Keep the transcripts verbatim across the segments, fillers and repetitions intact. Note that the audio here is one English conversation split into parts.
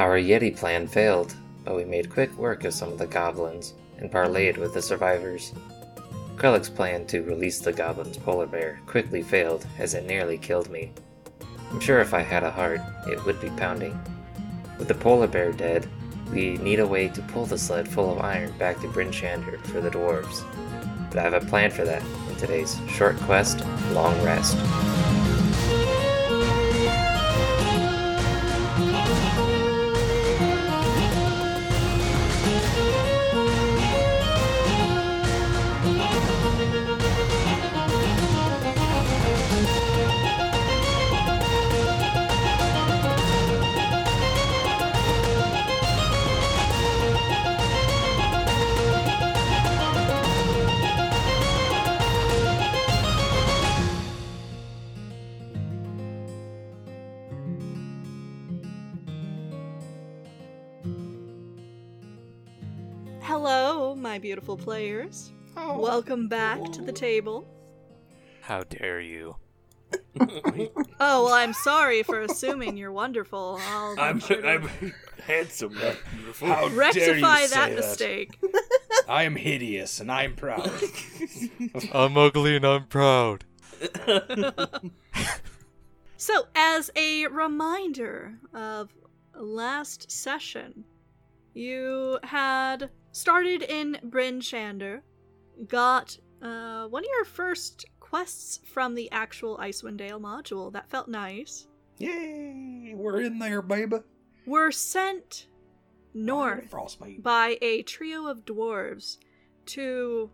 Our Yeti plan failed, but we made quick work of some of the goblins and parlayed with the survivors. Krellick's plan to release the goblin's polar bear quickly failed as it nearly killed me. I'm sure if I had a heart, it would be pounding. With the polar bear dead, we need a way to pull the sled full of iron back to Bryn Shander for the dwarves. But I have a plan for that in today's Short Quest, Long Rest. Beautiful players. Oh. Welcome back to the table. How dare you? Oh, well, I'm sorry for assuming you're wonderful. I'll I'm, sure to... I'm handsome, not beautiful. How Rectify that mistake. That. I am hideous, and I'm proud. I'm ugly, and I'm proud. So, as a reminder of last session, you had... started in Bryn Shander, got uh, one of your first quests from the actual Icewind Dale module. That felt nice. Yay! We're in there, baby! We're sent north by a trio of dwarves to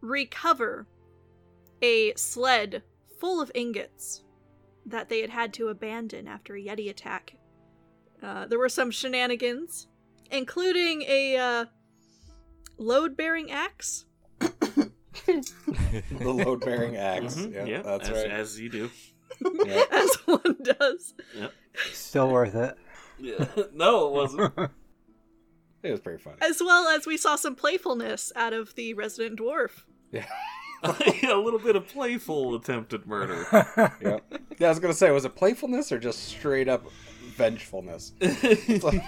recover a sled full of ingots that they had had to abandon after a Yeti attack. Uh, there were some shenanigans, including a... Uh, load-bearing axe? The load-bearing axe. Mm-hmm. Yeah, yeah, that's as, right. As you do. Yeah. As one does. Yeah. Still worth it. Yeah. No, it wasn't. It was pretty funny. As well as we saw some playfulness out of the resident dwarf. Yeah. A little bit of playful attempt at murder. Yeah. Yeah, I was going to say, was it playfulness or just straight-up vengefulness? It's like...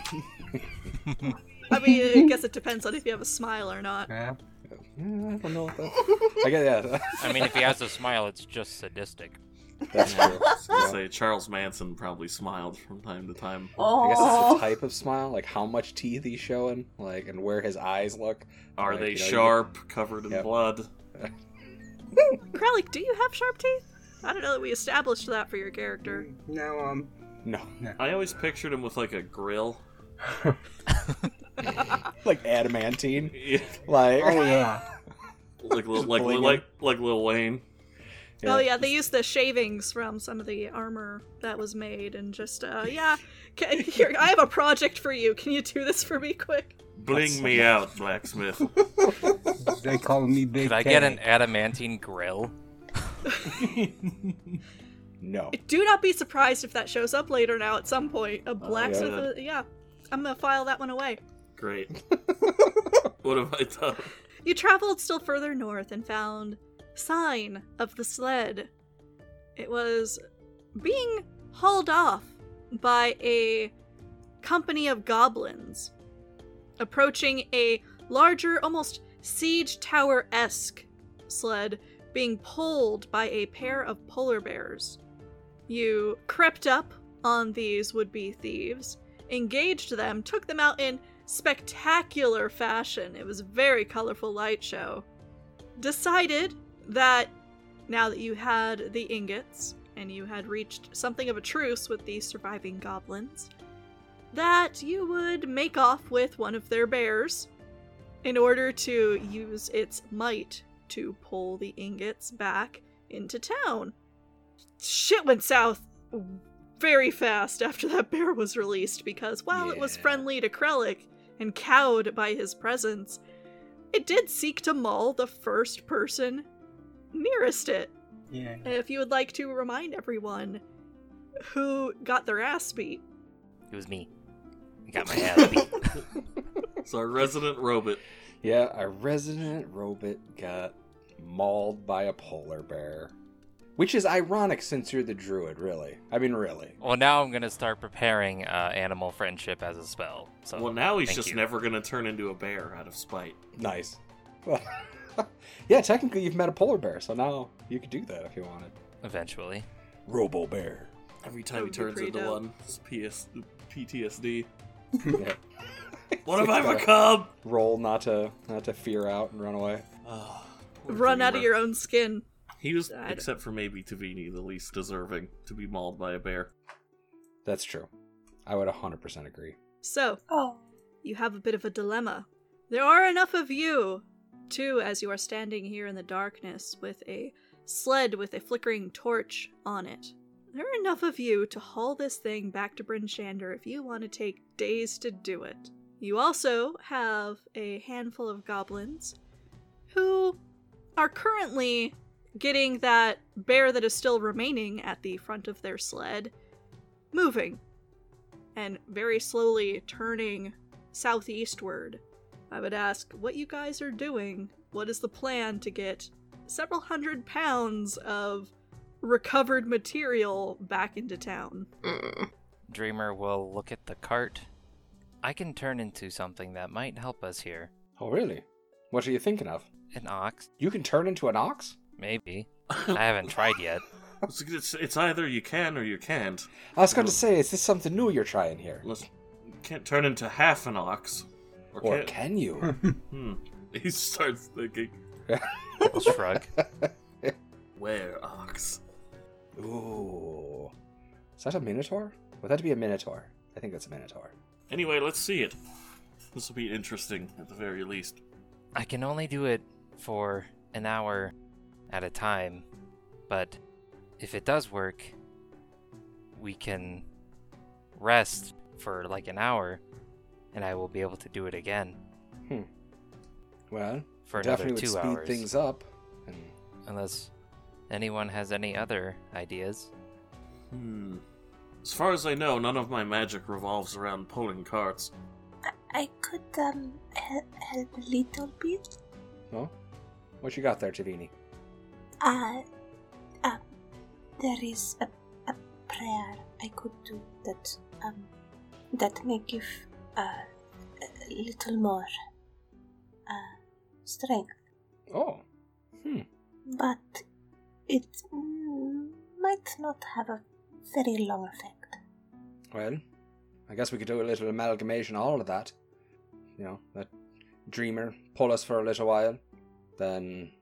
I mean, I guess it depends on if you have a smile or not. Yeah. Yeah, I don't know what that... I guess, yeah. I mean, if he has a smile, it's just sadistic. That's true. I was going to say, Charles Manson probably smiled from time to time. Aww. I guess it's the type of smile, like how much teeth he's showing, like, and where his eyes look. Are like, they you know, sharp, you... covered in yep. blood? Krellick, do you have sharp teeth? I don't know that we established that for your character. No, um... No. no. I always pictured him with, like, a grill. Like adamantine, yeah. Like oh yeah, like like, like like like Lil Wayne. Yeah. Oh yeah, they used the shavings from some of the armor that was made, and just uh, yeah, can, here I have a project for you. Can you do this for me quick? Bling That's me so out, blacksmith. They call me Big. Could I get an adamantine grill? No. Do not be surprised if that shows up later now at some point. A blacksmith, oh, yeah. yeah. I'm gonna file that one away. Great. What have I done? You traveled still further north and found sign of the sled. It was being hauled off by a company of goblins approaching a larger, almost siege tower-esque sled being pulled by a pair of polar bears. You crept up on these would-be thieves, engaged them, took them out in spectacular fashion. It was a very colorful light show. Decided that now that you had the ingots and you had reached something of a truce with the surviving goblins, that you would make off with one of their bears in order to use its might to pull the ingots back into town. Shit went south very fast after that bear was released because while yeah. it was friendly to Krellick and cowed by his presence, it did seek to maul the first person nearest it. Yeah. If you would like to remind everyone who got their ass beat. It was me. I got my ass beat. It's our resident robot. Yeah, our resident robot got mauled by a polar bear. Which is ironic since you're the druid, really. I mean, really. Well, now I'm going to start preparing uh, Animal Friendship as a spell. So, well, now he's just you. never going to turn into a bear out of spite. Nice. Well, yeah, technically you've met a polar bear, so now you could do that if you wanted. Eventually. Robo bear. Every time he turns into dope. one, it's P S- P T S D. Yeah. What have I become? Roll not to not to fear out and run away. Oh, run dreamer. out of your own skin. He was, I except don't... for maybe Tavini, the least deserving to be mauled by a bear. That's true. I would one hundred percent agree. So, oh. you have a bit of a dilemma. There are enough of you, too, as you are standing here in the darkness with a sled with a flickering torch on it. There are enough of you to haul this thing back to Bryn Shander if you want to take days to do it. You also have a handful of goblins who are currently getting that bear that is still remaining at the front of their sled moving and very slowly turning southeastward. I would ask what you guys are doing. What is the plan to get several hundred pounds of recovered material back into town? Mm. Dreamer will look at the cart. I can turn into something that might help us here. Oh, really? What are you thinking of? An ox. You can turn into an ox? Maybe. I haven't tried yet. It's, it's either you can or you can't. I was going to say, is this something new you're trying here? Listen, you can't turn into half an ox. Or, or can't. Can you? hmm. He starts thinking. I'll shrug. Where, ox? Ooh. Is that a minotaur? Would that be a minotaur? I think that's a minotaur. Anyway, let's see it. This will be interesting, at the very least. I can only do it for an hour at a time, but if it does work, we can rest for like an hour, and I will be able to do it again. Hmm. Well, for another two hours. Definitely would speed things up. And... Unless anyone has any other ideas. Hmm. As far as I know, none of my magic revolves around pulling carts. I could, um, help a little bit. Oh? What you got there, Tavini? Uh, uh, there is a, a prayer I could do that, um, that may give, uh, a little more, uh, strength. Oh. Hmm. But it might not have a very long effect. Well, I guess we could do a little amalgamation of all of that. You know, that dreamer pull us for a little while, then...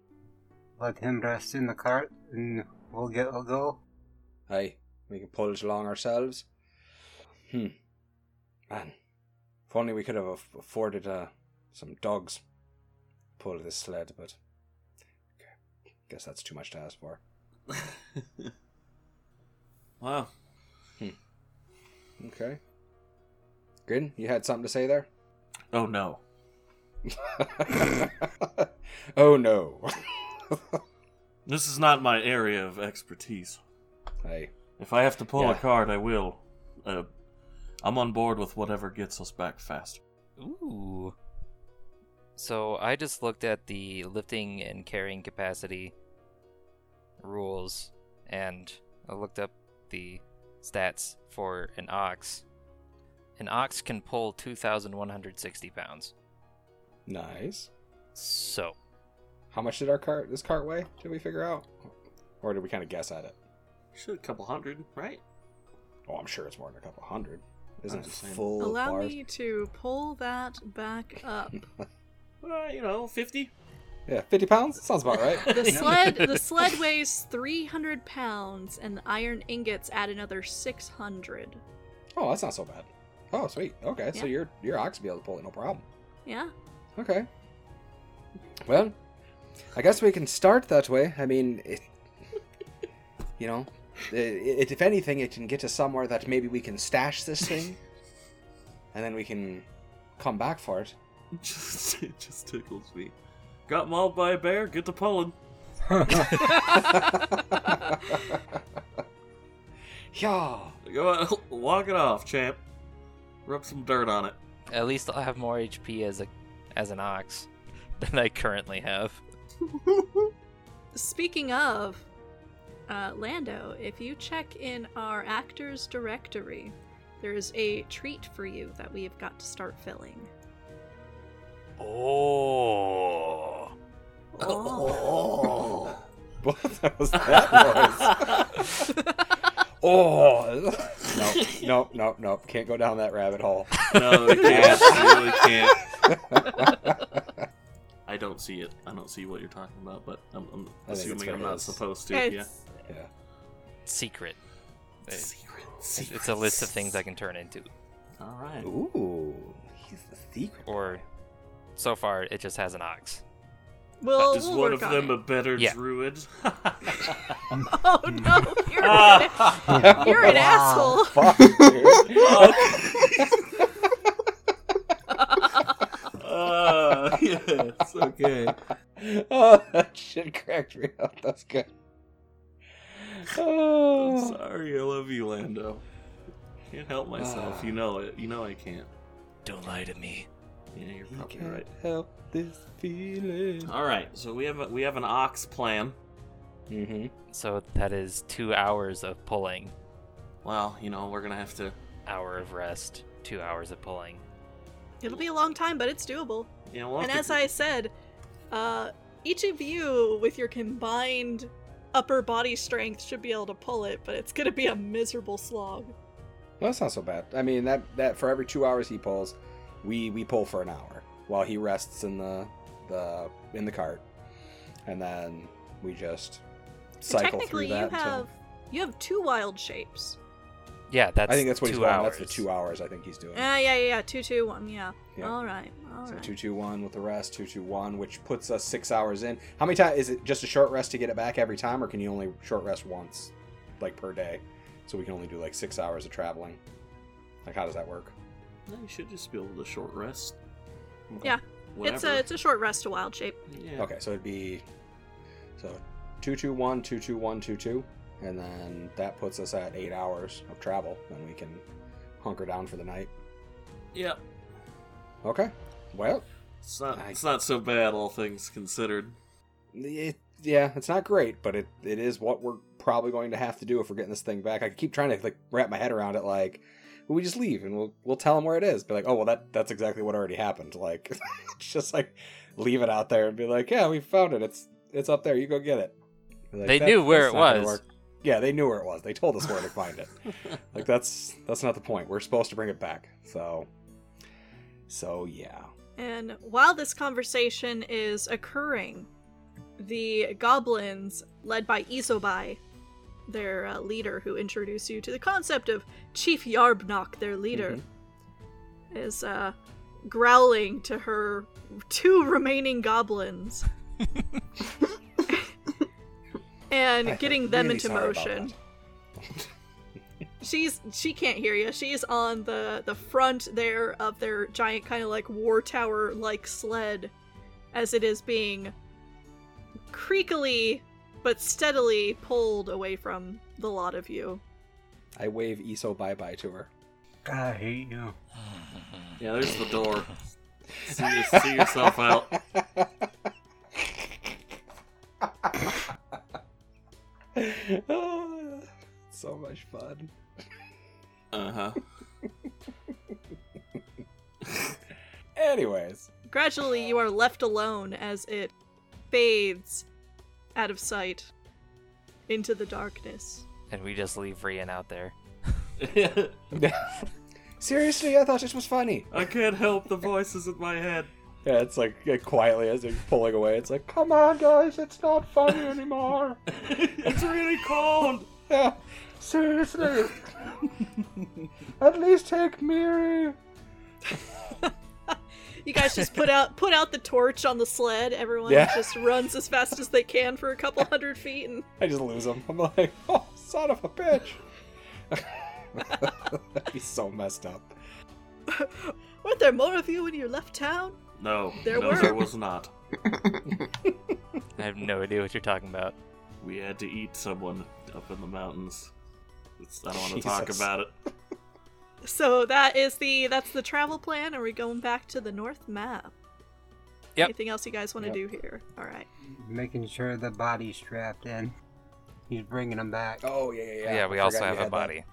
Let him rest in the cart, and we'll get a go. Aye, we can pull it along ourselves. Hmm. Man, if only we could have afforded uh, some dogs pull this sled, but... Okay. Guess that's too much to ask for. Wow. Hmm. Okay. Good. You had something to say there? Oh, no. Oh, no. This is not my area of expertise. Hey. If I have to pull yeah. a card, I will. Uh, I'm on board with whatever gets us back faster. Ooh. So I just looked at the lifting and carrying capacity rules, and I looked up the stats for an ox. An ox can pull two thousand one hundred sixty pounds. Nice. So, how much did our cart this cart weigh? Did we figure out, or did we kind of guess at it? Should a couple hundred, right? Oh, I'm sure it's more than a couple hundred. Isn't it full? Allow bars? me to pull that back up. uh, you know, fifty. Yeah, fifty pounds sounds about right. The sled, the sled weighs three hundred pounds, and the iron ingots add another six hundred. Oh, that's not so bad. Oh, sweet. Okay, yeah. So your your ox will be able to pull it, no problem. Yeah. Okay. Well, I guess we can start that way. I mean, it, you know, it, it, if anything, it can get to somewhere that maybe we can stash this thing, and then we can come back for it. Just, it just tickles me. Got mauled by a bear, get to pulling. Yeah. Go on, walk it off, champ. Rub some dirt on it. At least I'll have more H P as a as an ox than I currently have. Speaking of, Uh, Lando, if you check in our actors directory, there is a treat for you that we have got to start filling. Oh. Oh. Oh. What the was that noise? Oh. Nope, nope, nope, nope. Can't go down that rabbit hole. No, you can't. You really can't. I don't see it. I don't see what you're talking about, but I'm, I'm assuming I'm not supposed to. It's... Yeah. Yeah. Secret. Secret. Secret. It's a list of things I can turn into. All right. Ooh. He's the secret. Or, so far, it just has an ox. Well, is we'll one of on them it. a better yeah. druid? Oh no! You're an, you're an asshole. Fuck, dude. Uh, yes, okay. Oh, that shit cracked me up. That's good. Oh. I'm sorry, I love you, Lando. Can't help myself. Uh, you know it. You know I can't. Don't lie to me. Yeah, you're probably you can't right. Help this feeling. All right, so we have a, we have an ox plan. Mm-hmm. So that is two hours of pulling. Well, you know we're gonna have to hour of rest, two hours of pulling. It'll be a long time, but it's doable. Yeah, we'll and as do- I said, uh, each of you with your combined upper body strength should be able to pull it, but it's going to be a miserable slog. Well, that's not so bad. I mean, that, that for every two hours he pulls, we, we pull for an hour while he rests in the the in the cart, and then we just cycle through that. Technically, you have until... you have two wild shapes. Yeah, that's I think that's what he's doing. That's the two hours I think he's doing. Yeah, uh, yeah, yeah. Two, two, one. Yeah. yeah. All right. All so right. Two, two, one with the rest. Two, two, one, which puts us six hours in. How many times is it? Just a short rest to get it back every time, or can you only short rest once, like per day? So we can only do like six hours of traveling. Like, how does that work? No, you should just be able to short rest. Okay. Yeah, whatever. It's a it's a short rest to wild shape. Yeah. Okay, so it'd be so two, two, one, two, two, one, two, two. And then that puts us at eight hours of travel. Then we can hunker down for the night. Yep. Okay. Well, it's not I, it's not so bad, all things considered. It, yeah, it's not great, but it, it is what we're probably going to have to do if we're getting this thing back. I keep trying to like wrap my head around it. Like, well, we just leave and we'll we'll tell them where it is. Be like, oh well, that that's exactly what already happened. Like, just like leave it out there and be like, yeah, we found it. It's it's up there. You go get it. Like, they that, knew where it was. Yeah, they knew where it was. They told us where to find it. Like, that's that's not the point. We're supposed to bring it back. So, so yeah. And while this conversation is occurring, the goblins, led by Isobai, their uh, leader who introduced you to the concept of Chief Yarbnok, their leader, mm-hmm. is uh, growling to her two remaining goblins. And getting them really into motion. She's she can't hear you. She's on the, the front there of their giant kind of like war tower like sled as it is being creakily but steadily pulled away from the lot of you. I wave Iso bye-bye to her. I hate you. Yeah, there's the door. See, see yourself out. Oh, so much fun. Uh-huh. Anyways. Gradually, you are left alone as it fades out of sight into the darkness. And we just leave Rian out there. Seriously, I thought this was funny. I can't help the voices in my head. Yeah, it's like, like quietly as they're pulling away, it's like, come on, guys, it's not funny anymore. It's really cold. Yeah, seriously. At least take Miri. You guys just put out put out the torch on the sled. Everyone yeah. just runs as fast as they can for a couple hundred feet. And I just lose them. I'm like, oh, son of a bitch. That'd be so messed up. Weren't there more of you when you left town? No, there, no, there was not. I have no idea what you're talking about. We had to eat someone up in the mountains. It's, I don't want to talk about it. So that is the that's the travel plan. Are we going back to the north map? Yep. Anything else you guys want to yep. do here? All right. Making sure the body's strapped in. He's bringing him back. Oh, yeah, yeah, yeah. Yeah, we I also have a body.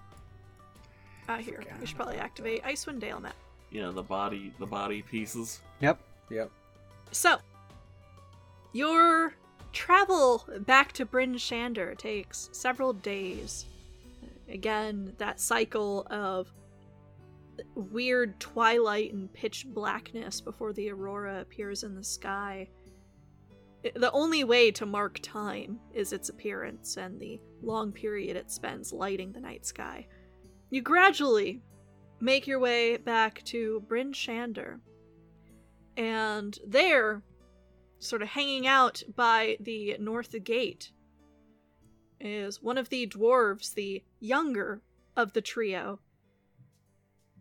Ah, uh, here. We should probably activate Icewind Dale map. Yeah, the body, the body pieces. Yep, yep. So, your travel back to Bryn Shander takes several days. Again, that cycle of weird twilight and pitch blackness before the aurora appears in the sky. The only way to mark time is its appearance and the long period it spends lighting the night sky. You gradually make your way back to Bryn Shander, and there, sort of hanging out by the North Gate, is one of the dwarves, the younger of the trio,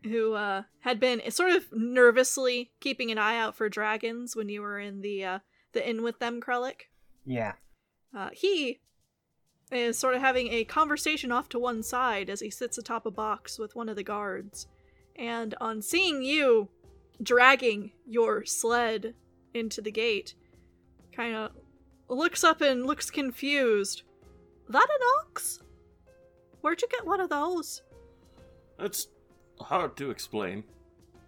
who uh, had been sort of nervously keeping an eye out for dragons when you were in the uh, the inn with them, Krellick. Yeah. Uh, he is sort of having a conversation off to one side as he sits atop a box with one of the guards. And on seeing you dragging your sled into the gate, kind of looks up and looks confused. That an ox? Where'd you get one of those? It's hard to explain.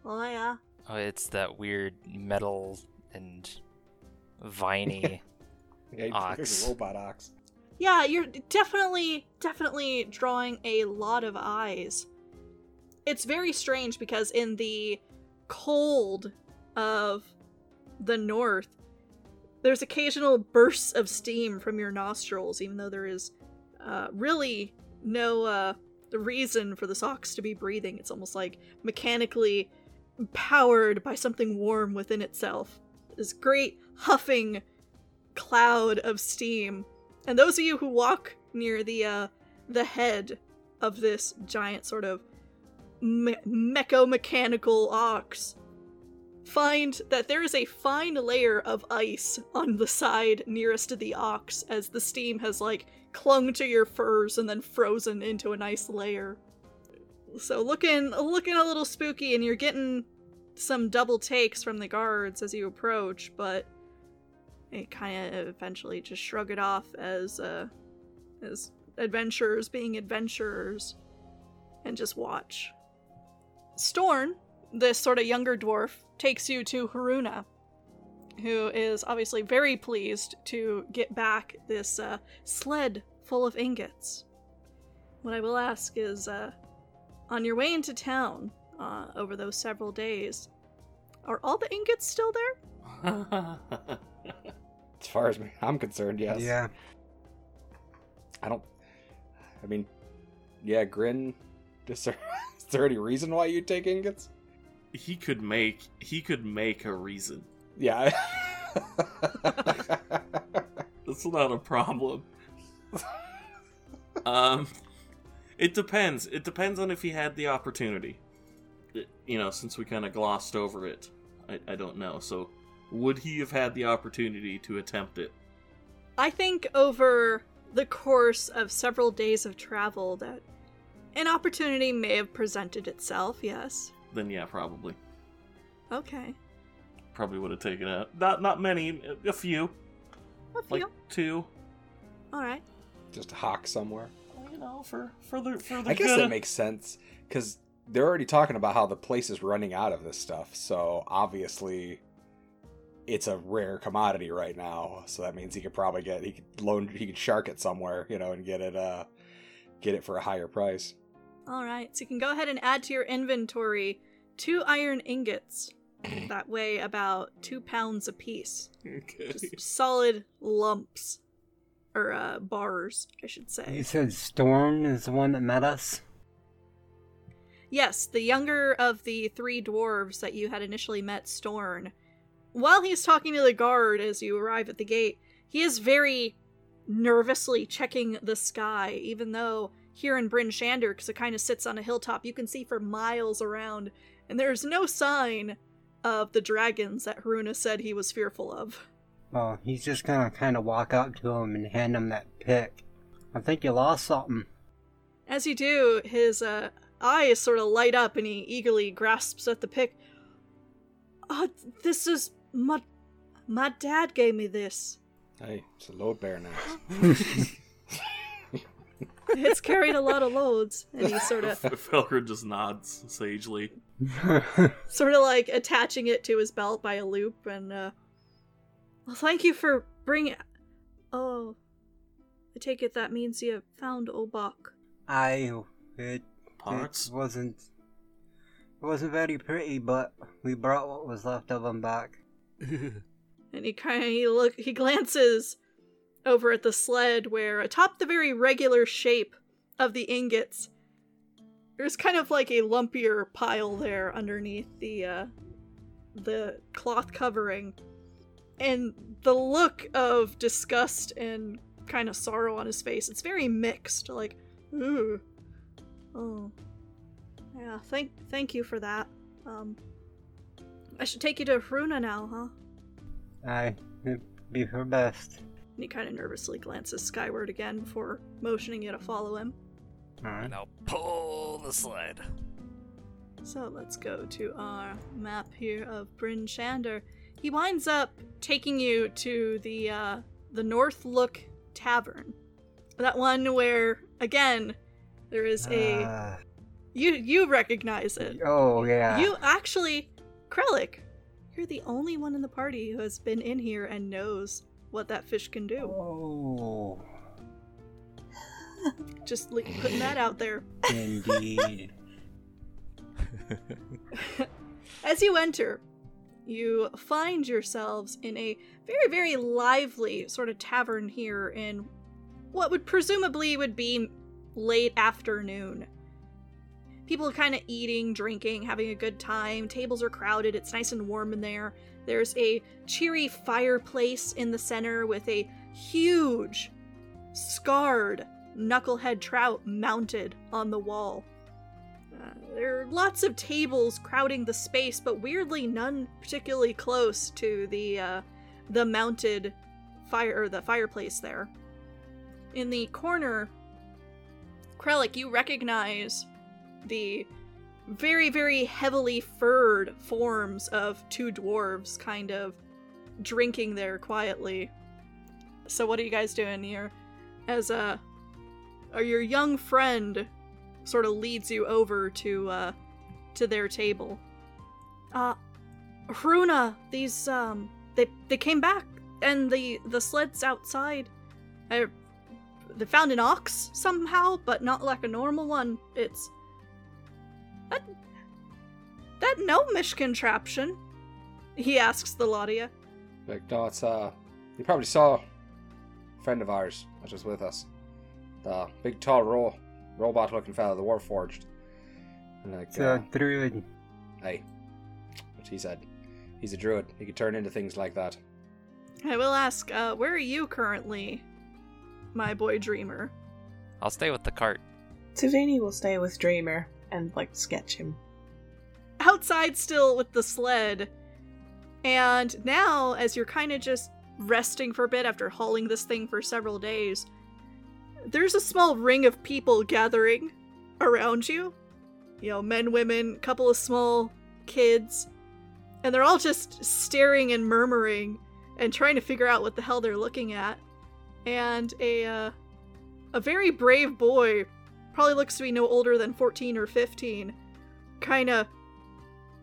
Oh, yeah. Oh, it's that weird metal and viney yeah, ox. Robot ox. Yeah, you're definitely, definitely drawing a lot of eyes. It's very strange because in the cold of the north, there's occasional bursts of steam from your nostrils, even though there is uh, really no uh, reason for the ox to be breathing. It's almost like mechanically powered by something warm within itself. This great huffing cloud of steam. And those of you who walk near the uh, the head of this giant sort of me- mecho-mechanical ox find that there is a fine layer of ice on the side nearest to the ox as the steam has, like, clung to your furs and then frozen into an ice layer. So looking, looking a little spooky, and you're getting some double takes from the guards as you approach, but it kind of eventually just shrug it off as uh, as adventurers being adventurers and just watch. Storn, this sort of younger dwarf, takes you to Hruna, who is obviously very pleased to get back this uh, sled full of ingots. What I will ask is, uh, on your way into town uh, over those several days, are all the ingots still there? As far as I'm concerned, yes. Yeah. I don't... I mean, yeah, Grin, is there, is there any reason why you take ingots? He could make... He could make a reason. Yeah. That's not a problem. Um, it depends. It depends on if he had the opportunity. It, you know, since we kind of glossed over it, I, I don't know, so... Would he have had the opportunity to attempt it? I think over the course of several days of travel that an opportunity may have presented itself, yes. Then yeah, probably. Okay. Probably would have taken out. Not not many, a few. A few? Like two. Alright. Just a hawk somewhere. Well, you know, for, for the for the I guess good. That makes sense, because they're already talking about how the place is running out of this stuff, so obviously... It's a rare commodity right now, so that means he could probably get he could loan he could shark it somewhere, you know, and get it uh get it for a higher price. All right, so you can go ahead and add to your inventory two iron ingots. That weigh about two pounds a piece. Okay. Just solid lumps or uh, bars, I should say. You said Storm is the one that met us. Yes, the younger of the three dwarves that you had initially met, Storn. While he's talking to the guard as you arrive at the gate, he is very nervously checking the sky, even though here in Bryn Shander, because it kind of sits on a hilltop, you can see for miles around, and there's no sign of the dragons that Hruna said he was fearful of. Well, he's just gonna kind of walk up to him and hand him that pick. I think you lost something. As you do, his uh, eyes sort of light up and he eagerly grasps at the pick. Oh, this is... My, my dad gave me this. Hey, it's a load bear now. It's carried a lot of loads. And he sort of... Felgrid just nods sagely. Sort of like attaching it to his belt by a loop and, uh... Well, thank you for bringing... Oh. I take it that means you have found Obok. I... It, it wasn't... It wasn't very pretty, but we brought what was left of him back. And he kind of... He, look, he glances... over at the sled where atop the very regular shape of the ingots there's kind of like a lumpier pile there underneath the uh, the cloth covering, and the look of disgust and kind of sorrow on his face, it's very mixed, like ooh, oh yeah, thank thank you for that. um I should take you to Hruna now, huh? Aye, it'd be her best. And he kind of nervously glances skyward again before motioning you to follow him. Alright. And I'll pull the sled. So let's go to our map here of Bryn Shander. He winds up taking you to the uh, the North Look Tavern. That one where, again, there is a... Uh, you you recognize it. Oh, yeah. You actually... Krellick, you're the only one in the party who has been in here and knows... what that fish can do. Oh. Just le- putting that out there. Indeed. As you enter, you find yourselves in a very, very lively sort of tavern here in what would presumably would be late afternoon. People are kind of eating, drinking, having a good time. Tables are crowded. It's nice and warm in there. There's a cheery fireplace in the center with a huge, scarred knucklehead trout mounted on the wall. Uh, there are lots of tables crowding the space, but weirdly none particularly close to the uh, the mounted fire or the fireplace there. In the corner, Krellick, you recognize the very, very heavily furred forms of two dwarves kind of drinking there quietly. So what are you guys doing here? As a... Or your young friend sort of leads you over to, uh, to their table. Uh, Hruna, these, um, they, they came back, and the, the sled's outside. I, they found an ox somehow, but not like a normal one. It's... That, that gnomish contraption? He asks the lot of you. Like, no, it's, uh, you probably saw a friend of ours that was with us. The big, tall, ro- robot-looking fella, the Warforged. And like, it's uh, a druid. Hey, which he said. He's a druid. He could turn into things like that. I will ask, uh, where are you currently, my boy Dreamer? I'll stay with the cart. Tuvini will stay with Dreamer. And, like, sketch him. Outside still with the sled. And now, as you're kind of just resting for a bit after hauling this thing for several days, there's a small ring of people gathering around you. You know, men, women, couple of small kids. And they're all just staring and murmuring and trying to figure out what the hell they're looking at. And a, uh, a very brave boy... probably looks to be no older than fourteen or fifteen, kind of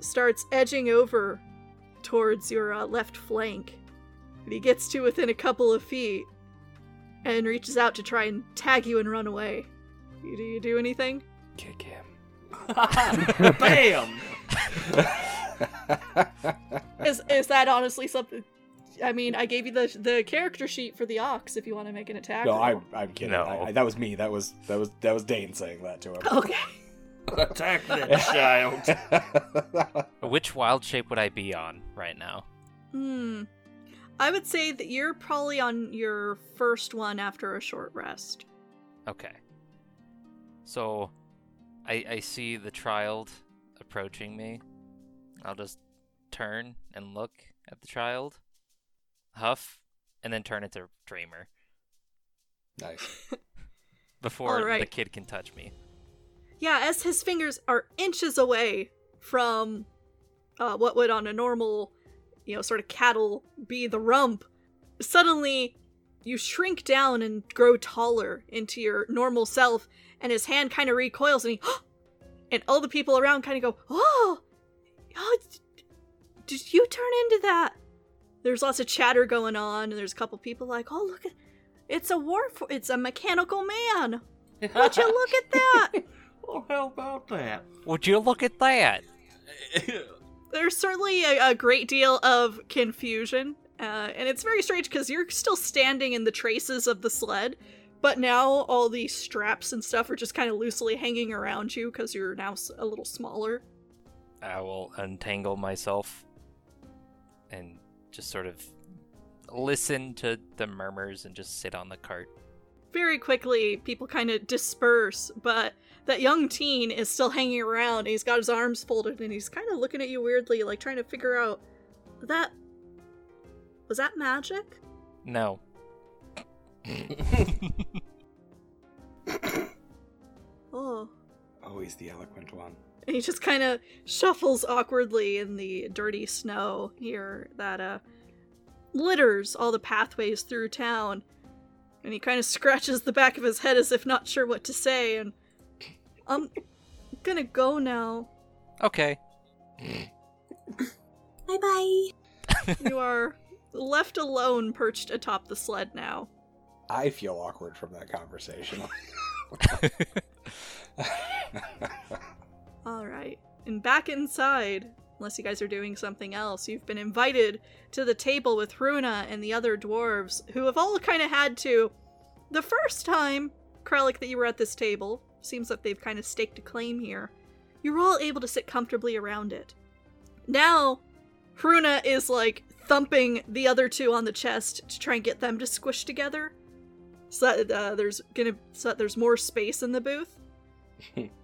starts edging over towards your uh, left flank. And he gets to within a couple of feet and reaches out to try and tag you and run away. You, do you do anything? Kick him. Bam! is is that honestly something... I mean, I gave you the the character sheet for the ox if you want to make an attack. No, I'm, I'm kidding. No. I, I, that was me. That was that was that was Dane saying that to him. Okay. Attack the child. Which wild shape would I be on right now? Hmm. I would say that you're probably on your first one after a short rest. Okay. So, I I see the child approaching me. I'll just turn and look at the child. Huff, and then turn into Dreamer. Nice. Before right. The kid can touch me. Yeah, as his fingers are inches away from uh, what would on a normal, you know, sort of cattle be the rump, suddenly you shrink down and grow taller into your normal self, and his hand kind of recoils, and he, and all the people around kind of go, oh, oh, did you turn into that? There's lots of chatter going on, and there's a couple people like, oh, look, at, it's a war, for, it's a mechanical man. Would you look at that? Oh, how about that? Would you look at that? There's certainly a, a great deal of confusion, uh, and it's very strange because you're still standing in the traces of the sled, but now all the straps and stuff are just kind of loosely hanging around you because you're now a little smaller. I will untangle myself and just sort of listen to the murmurs and just sit on the cart. Very quickly, people kind of disperse, but that young teen is still hanging around, and he's got his arms folded, and he's kind of looking at you weirdly, like trying to figure out, that... was that magic? No. Oh. Always the eloquent one. And he just kind of shuffles awkwardly in the dirty snow here that uh, litters all the pathways through town. And he kind of scratches the back of his head as if not sure what to say, and I'm gonna go now. Okay. Bye-bye. You are left alone perched atop the sled now. I feel awkward from that conversation. All right. And back inside, unless you guys are doing something else, you've been invited to the table with Hruna and the other dwarves, who have all kind of had to... The first time, Krellick, that you were at this table, seems like they've kind of staked a claim here, you were all able to sit comfortably around it. Now, Hruna is, like, thumping the other two on the chest to try and get them to squish together, so that, uh, there's gonna, so that there's more space in the booth.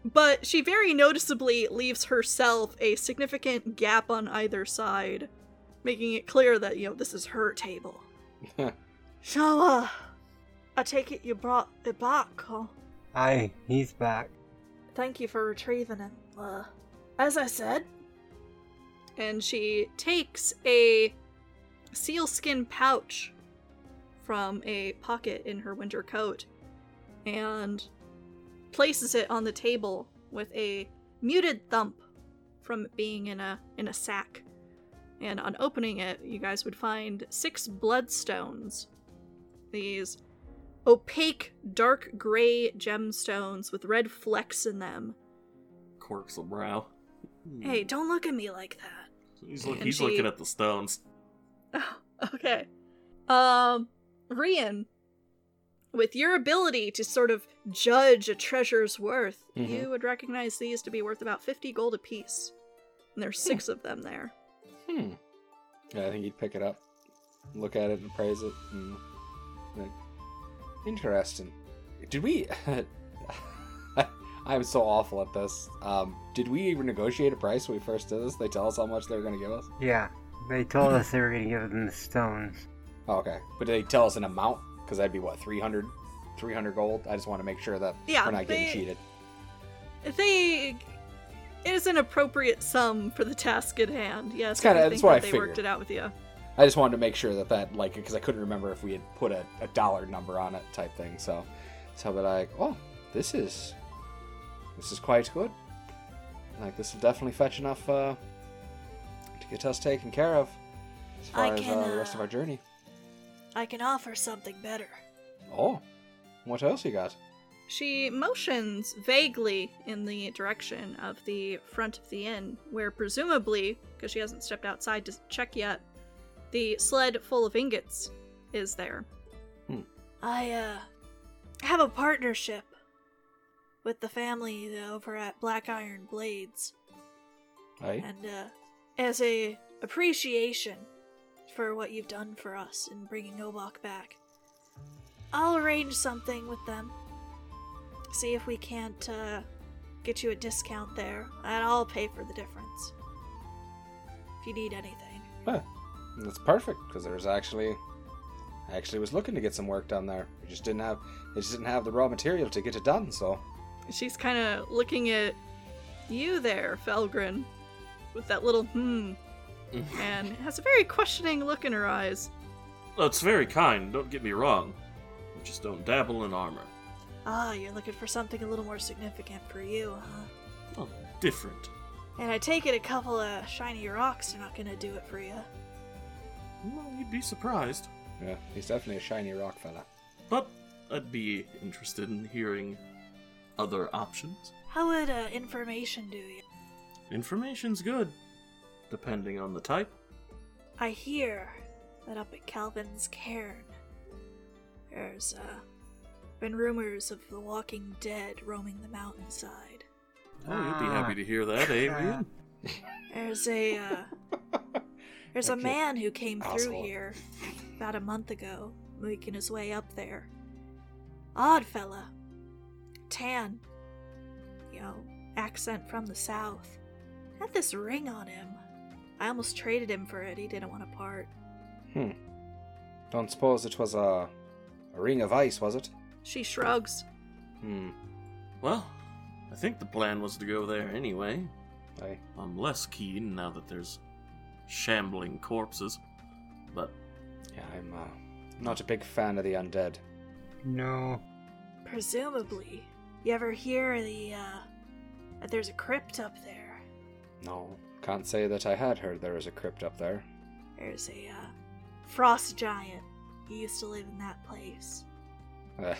But she very noticeably leaves herself a significant gap on either side, making it clear that, you know, this is her table. So, uh, I take it you brought it back, huh? Aye, he's back. Thank you for retrieving him. Uh, as I said. And she takes a sealskin pouch from a pocket in her winter coat and places it on the table with a muted thump from it being in a in a sack. And on opening it, you guys would find six bloodstones. These opaque, dark gray gemstones with red flecks in them. Quirks of brow. Hey, don't look at me like that. He's, look, he's she... looking at the stones. Oh, okay. Um, Rian, with your ability to sort of judge a treasure's worth, mm-hmm. you would recognize these to be worth about fifty gold apiece. And there's six hmm. of them there. Hmm. Yeah, I think he'd pick it up, look at it, and praise it, and... Like, interesting. Did we... I'm so awful at this. Um, did we even negotiate a price when we first did this? They tell us how much they were going to give us? Yeah. They told us they were going to give them the stones. Oh, okay. But did they tell us an amount? Because that'd be, what, three hundred? three hundred gold? I just want to make sure that yeah, we're not they, getting cheated. They... It is an appropriate sum for the task at hand. Yes, it's kinda, I think that's what that I they figured. Worked it out with you. I just wanted to make sure that that, like, because I couldn't remember if we had put a, a dollar number on it type thing, so. So, but I, oh, this is, this is quite good. Like, this will definitely fetch enough, uh, to get us taken care of as far can, as uh, the rest of our journey. I can offer something better. Oh, what else you got? She motions vaguely in the direction of the front of the inn, where presumably, because she hasn't stepped outside to check yet, the sled full of ingots is there. Hmm. I, uh, have a partnership with the family over at Black Iron Blades. Aye. And, uh, as a appreciation for what you've done for us in bringing Obok back, I'll arrange something with them. See if we can't, uh, get you a discount there, and I'll pay for the difference. If you need anything. Huh. That's perfect, because there's actually, I actually was looking to get some work done there. We just didn't have, they just didn't have the raw material to get it done. So, she's kind of looking at you there, Felgrin, with that little hmm, and has a very questioning look in her eyes. That's very kind, don't get me wrong. I just don't dabble in armor. Ah, you're looking for something a little more significant for you, huh? Well, different. And I take it a couple of shiny rocks are not going to do it for you. Well, you'd be surprised. Yeah, he's definitely a shiny rock fella. But I'd be interested in hearing other options. How would uh, information do you? Information's good, depending on the type. I hear that up at Kelvin's Cairn, there's uh, been rumors of the walking dead roaming the mountainside. Oh, you'd be happy to hear that, eh? There's a uh, there's a man who came asshole. through here about a month ago, making his way up there. Odd fella. Tan. You know, accent from the south. Had this ring on him. I almost traded him for it. He didn't want to part. Hmm. Don't suppose it was a, a ring of ice, was it? She shrugs. Hmm. Well, I think the plan was to go there anyway. Aye. I'm less keen now that there's shambling corpses. But... yeah, I'm uh, not a big fan of the undead. No. Presumably. You ever hear the, uh, that there's a crypt up there? No. Can't say that I had heard there was a crypt up there. There's a, uh, frost giant. He used to live in that place. Uh,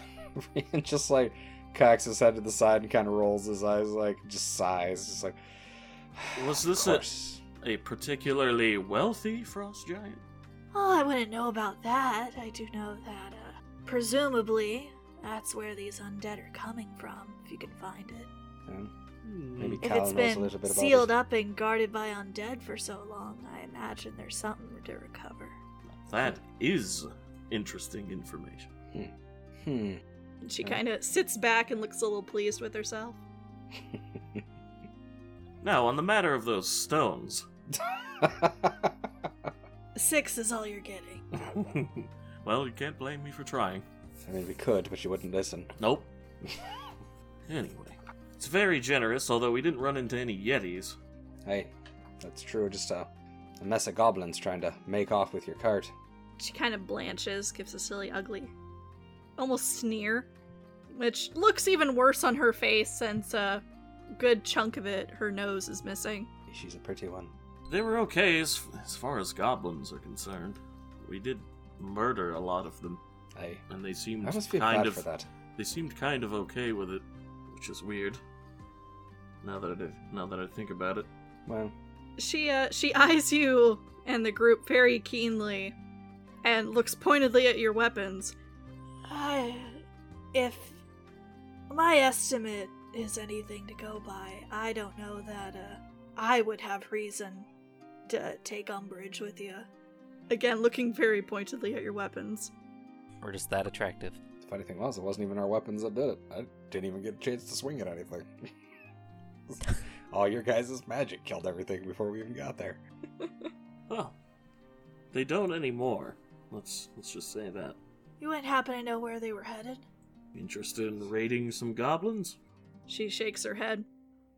just, like, cocks his head to the side and kind of rolls his eyes, like, just sighs. Just like, was this a, a particularly wealthy frost giant? Oh, I wouldn't know about that. I do know that, uh, presumably, that's where these undead are coming from, if you can find it. Yeah. Maybe Cal knows a little bit about it. If it's been sealed up and guarded by undead for so long, I imagine there's something to recover. That is interesting information. Hmm. hmm. And she kind of sits back and looks a little pleased with herself. Now, on the matter of those stones... Six is all you're getting. Well, you can't blame me for trying. I mean, we could, but you wouldn't listen. Nope. Anyway. It's very generous, although we didn't run into any yetis. Hey, that's true. Just a, a mess of goblins trying to make off with your cart. She kind of blanches, gives a silly, ugly, almost sneer, which looks even worse on her face since a good chunk of it, her nose is missing. She's a pretty one. They were okay as, as far as goblins are concerned. We did murder a lot of them. Aye. And they seemed I almost feel kind bad of for that. They seemed kind of okay with it, which is weird. Now that I now that I think about it. Well, she uh, she eyes you and the group very keenly, and looks pointedly at your weapons. I, if my estimate is anything to go by, I don't know that uh, I would have reason to take umbrage with you. Again, looking very pointedly at your weapons. Or just that attractive. The funny thing was, it wasn't even our weapons that did it. I didn't even get a chance to swing at anything. All your guys' magic killed everything before we even got there. Well, they don't anymore. Let's let's just say that. You wouldn't happen to know where they were headed? Interested in raiding some goblins? She shakes her head,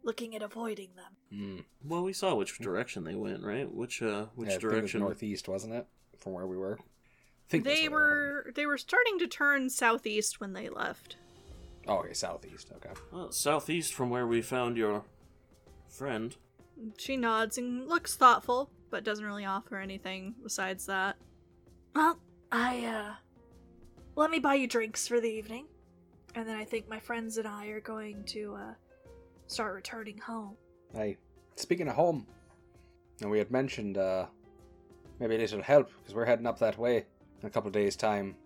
looking at avoiding them. Mm. Well, we saw which direction they went, right? Which uh, which yeah, direction? It was northeast, wasn't it? From where we were. They were they were starting to turn southeast when they left. Oh, okay, southeast, okay. Well, southeast from where we found your friend. She nods and looks thoughtful, but doesn't really offer anything besides that. Well, I, uh... let me buy you drinks for the evening. And then I think my friends and I are going to, uh, start returning home. Hey, speaking of home, and we had mentioned, uh, maybe a little help, because we're heading up that way. In a couple of days' time,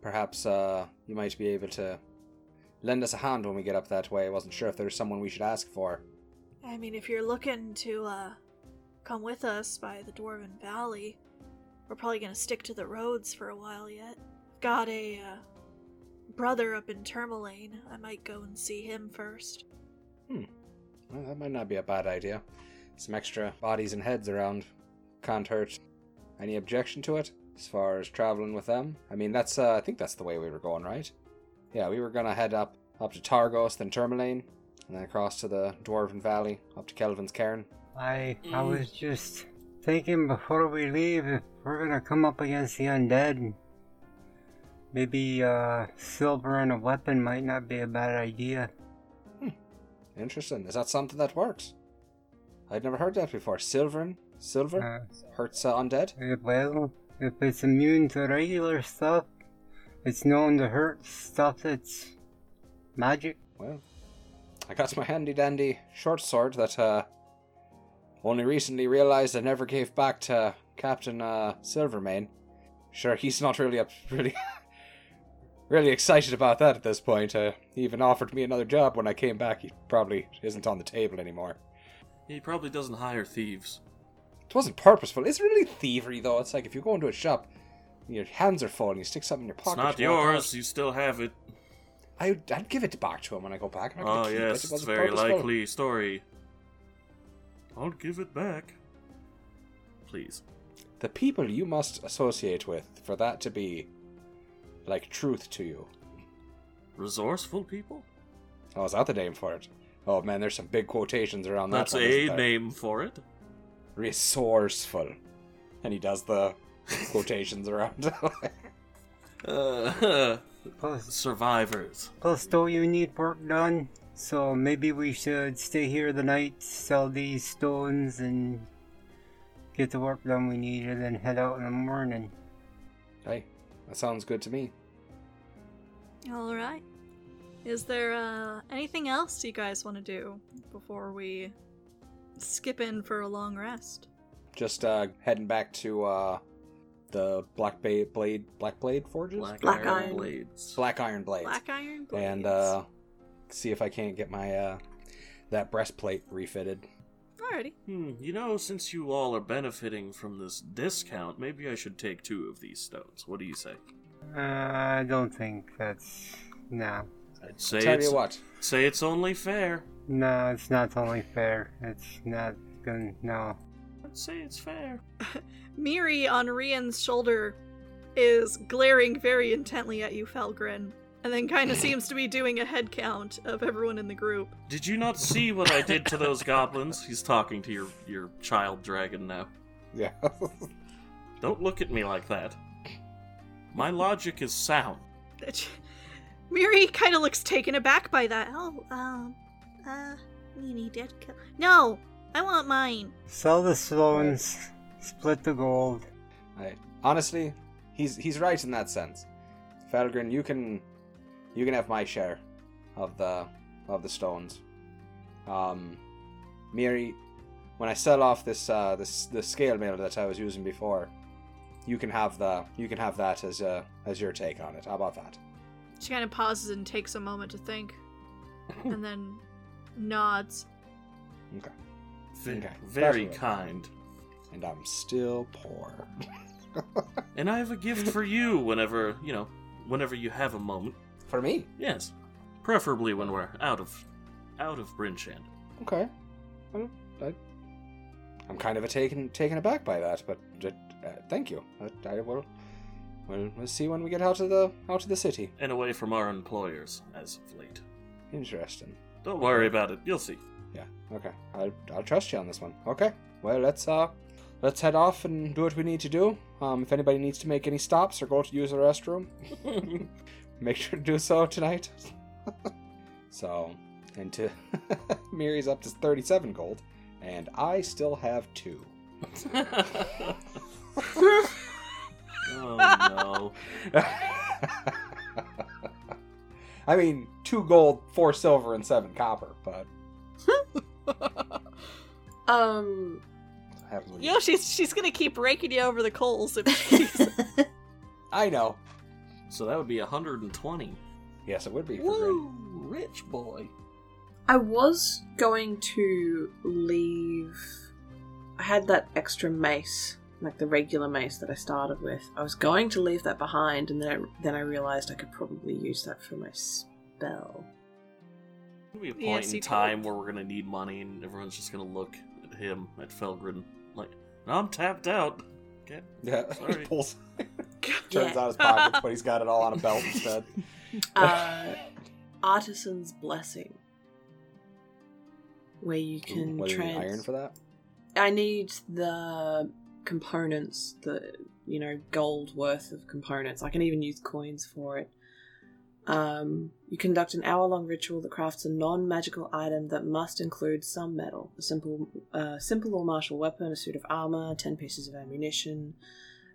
perhaps uh, you might be able to lend us a hand when we get up that way. I wasn't sure if there was someone we should ask for. I mean, if you're looking to uh, come with us by the Dwarven Valley, we're probably going to stick to the roads for a while yet. Got a uh, brother up in Termalaine. I might go and see him first. Hmm. Well, that might not be a bad idea. Some extra bodies and heads around. Can't hurt. Any objection to it? As far as traveling with them, I mean, that's, uh, I think that's the way we were going, right? Yeah, we were gonna head up, up to Targos, then Termalaine, and then across to the Dwarven Valley, up to Kelvin's Cairn. I, I was just thinking before we leave, if we're gonna come up against the undead, maybe uh, silver and a weapon might not be a bad idea. Hmm. Interesting. Is that something that works? I'd never heard that before. Silver, silver uh, hurts uh, undead? It will. If it's immune to regular stuff, it's known to hurt stuff that's magic. Well, I got my handy dandy short sword that uh, only recently realized I never gave back to Captain uh, Silvermane. Sure, he's not really up, really, really excited about that at this point. Uh, he even offered me another job when I came back. He probably isn't on the table anymore. He probably doesn't hire thieves. It wasn't purposeful. It's really thievery, though. It's like if you go into a shop, your hands are full and you stick something in your pocket. It's not you yours. You still have it. I, I'd give it back to him when I go back. I'm not oh, yes. It. It it's a very likely phone. Story. I'll give it back. Please. The people you must associate with for that to be, like, truth to you. Resourceful people? Oh, is that the name for it? Oh, man, there's some big quotations around that. That's one, a name for it. Resourceful. And he does the quotations around. uh, plus, survivors. Plus, don't you need work done? So maybe we should stay here the night, sell these stones, and get the work done we need, and then head out in the morning. Hey, that sounds good to me. All right. Is there uh, anything else you guys want to do before we skip in for a long rest? Just uh, heading back to uh, the Black ba- Blade, Black Blade Forges? Black, Black Iron, Iron Blades. Black Iron Blades. Black Iron Blades. And uh, see if I can't get my uh, that breastplate refitted. Alrighty. Hmm, you know, since you all are benefiting from this discount, maybe I should take two of these stones. What do you say? Uh, I don't think that's... Nah. I'd say Tell it's, you what. Say it's only fair. No, it's not only fair. It's not gonna... No. I'd say it's fair. Miri on Rian's shoulder is glaring very intently at you, Felgrin, and then kind of seems to be doing a head count of everyone in the group. Did you not see what I did to those goblins? He's talking to your, your child dragon now. Yeah. Don't look at me like that. My logic is sound. Miri kind of looks taken aback by that. Oh, um, uh, Miri did kill. No, I want mine. Sell the stones, split the gold. I, honestly, he's he's right in that sense. Felgrin, you can, you can have my share of the of the stones. Um, Miri, when I sell off this uh this the scale mill that I was using before, you can have the you can have that as uh as your take on it. How about that? She kind of pauses and takes a moment to think, and then nods. Okay. V- okay. Very kind. And I'm still poor. And I have a gift for you whenever, you know, whenever you have a moment. For me? Yes. Preferably when we're out of, out of Bryn Shander. Okay. Well, I, I'm kind of a taken taken aback by that, but uh, thank you. I, I will... We'll, we'll see when we get out of the out of the city. And away from our employers, as of late. Interesting. Don't worry about it. You'll see. Yeah. Okay. I'll I'll trust you on this one. Okay. Well, let's uh, let's head off and do what we need to do. Um, if anybody needs to make any stops or go to use the restroom, make sure to do so tonight. So, and to Miri's up to thirty-seven gold, and I still have two. Oh, no. I mean, two gold, four silver, and seven copper, but... um... You know, she's, she's gonna keep raking you over the coals if she's... I know. So that would be one hundred twenty. Yes, it would be. For Woo! Green. Rich boy. I was going to leave... I had that extra mace... like the regular mace that I started with. I was going to leave that behind, and then I, then I realized I could probably use that for my spell. There'll be a point yes, in time could. Where we're going to need money, and everyone's just going to look at him, at Felgrin, like, I'm tapped out. Okay. Yeah, sorry. He pulls, turns yeah. out his pockets, but he's got it all on a belt instead. Uh, Artisan's Blessing. Where you can Ooh, what trans... What, iron for that? I need the components, the, you know, gold worth of components. I can even use coins for it. Um, you conduct an hour-long ritual that crafts a non-magical item that must include some metal. A simple uh, simple or martial weapon, a suit of armor, ten pieces of ammunition,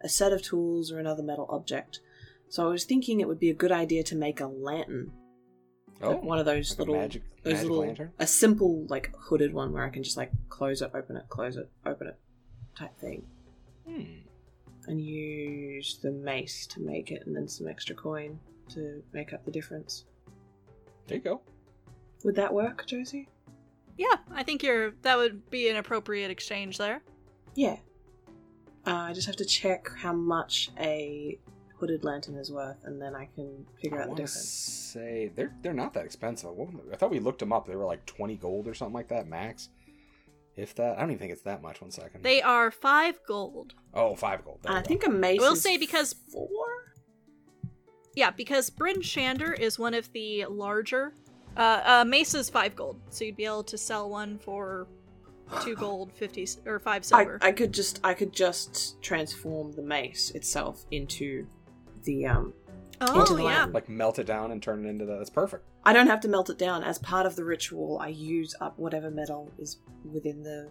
a set of tools, or another metal object. So I was thinking it would be a good idea to make a lantern. Oh, like one of those like little... magic, those magic little, lantern? A simple, like, hooded one where I can just, like, close it, open it, close it, open it type thing. Hmm. And use the mace to make it, and then some extra coin to make up the difference. There you go. Would that work, Josie? Yeah, I think you're. That would be an appropriate exchange there. Yeah. Uh, I just have to check how much a hooded lantern is worth, and then I can figure I out the difference. Say they're they're not that expensive. I thought we looked them up. They were like twenty gold or something like that max. If that, I don't even think it's that much. One second. They are five gold. Oh, five gold. I think a mace. We'll say because four. Yeah, because Bryn Shander is one of the larger... Uh, uh, mace is five gold, so you'd be able to sell one for two gold, fifty or five silver. I, I could just, I could just transform the mace itself into the um, oh, into the yeah, land. Like melt it down and turn it into that. That's perfect. I don't have to melt it down. As part of the ritual, I use up whatever metal is within the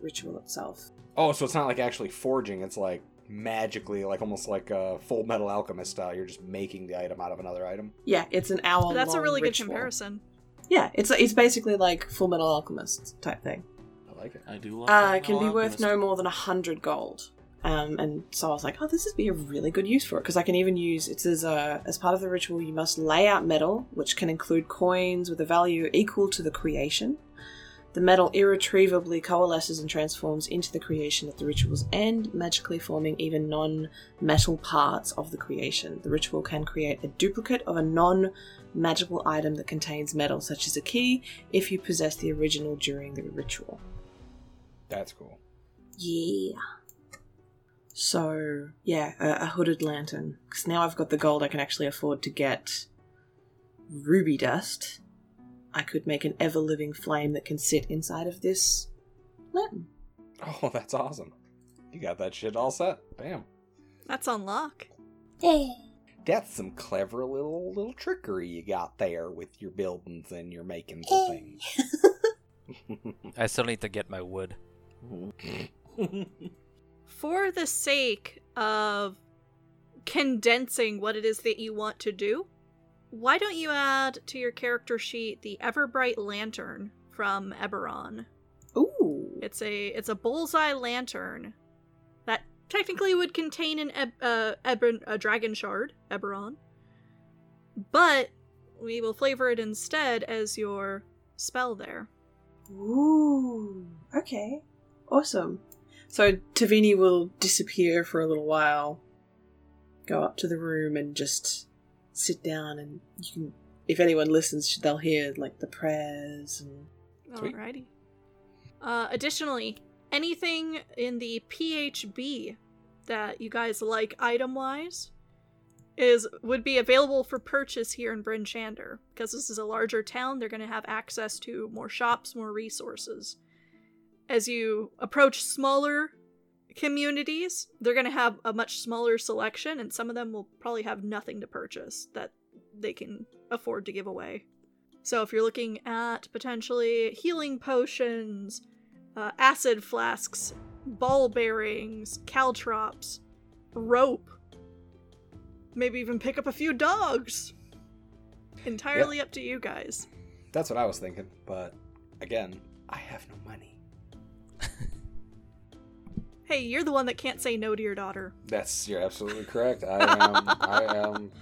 ritual itself. Oh, so it's not like actually forging. It's like magically, like almost like a Full Metal Alchemist style, you're just making the item out of another item. Yeah, it's an hour long That's a really ritual. Good comparison. Yeah, it's it's basically like Full Metal Alchemist type thing. I like it. I do like uh, it. Can be worth no more than a hundred gold. Um, and so I was like, oh, this would be a really good use for it, because I can even use it as a as part of the ritual. You must lay out metal, which can include coins with a value equal to the creation. The metal irretrievably coalesces and transforms into the creation at the ritual's end, magically forming even non-metal parts of the creation. The ritual can create a duplicate of a non-magical item that contains metal, such as a key, if you possess the original during the ritual. That's cool. Yeah. So, yeah, a, a hooded lantern. Because now I've got the gold, I can actually afford to get ruby dust. I could make an ever-living flame that can sit inside of this lantern. Oh, that's awesome. You got that shit all set. Bam. That's on lock. That's some clever little little trickery you got there with your buildings and your making the things. I still need to get my wood. For the sake of condensing what it is that you want to do, why don't you add to your character sheet the Everbright Lantern from Eberron? Ooh. It's a it's a bullseye lantern that technically would contain an eb- uh, eb- a dragon shard, Eberron. But we will flavor it instead as your spell there. Ooh. Okay. Awesome. So Tavini will disappear for a little while, go up to the room and just... sit down, and you can, if anyone listens, they'll hear like the prayers and... Alrighty. Uh, additionally, anything in the P H B that you guys like item-wise is would be available for purchase here in Bryn Shander. Because this is a larger town, they're going to have access to more shops, more resources. As you approach smaller communities, they're going to have a much smaller selection, and some of them will probably have nothing to purchase that they can afford to give away. So if you're looking at potentially healing potions, uh, acid flasks, ball bearings, caltrops, rope, maybe even pick up a few dogs. Entirely yep. Up to you guys. That's what I was thinking, but again, I have no money. Hey, you're the one that can't say no to your daughter. That's, you're absolutely correct. I am, I am.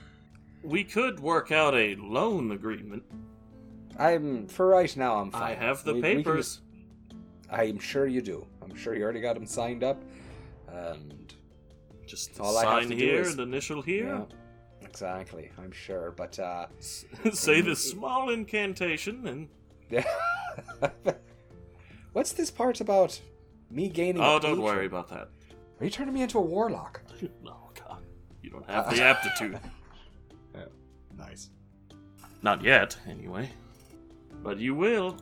We could work out a loan agreement. I'm, for right now, I'm fine. I have the we, papers. We just, I'm sure you do. I'm sure you already got them signed up. And just all sign I have to here, do is, and initial here. Yeah, exactly, I'm sure, but, uh... say this small incantation and... Yeah. What's this part about... me gaining oh, don't worry about that. Are you turning me into a warlock? No, God. You don't have the aptitude. Yeah. Nice. Not yet, anyway. But you will,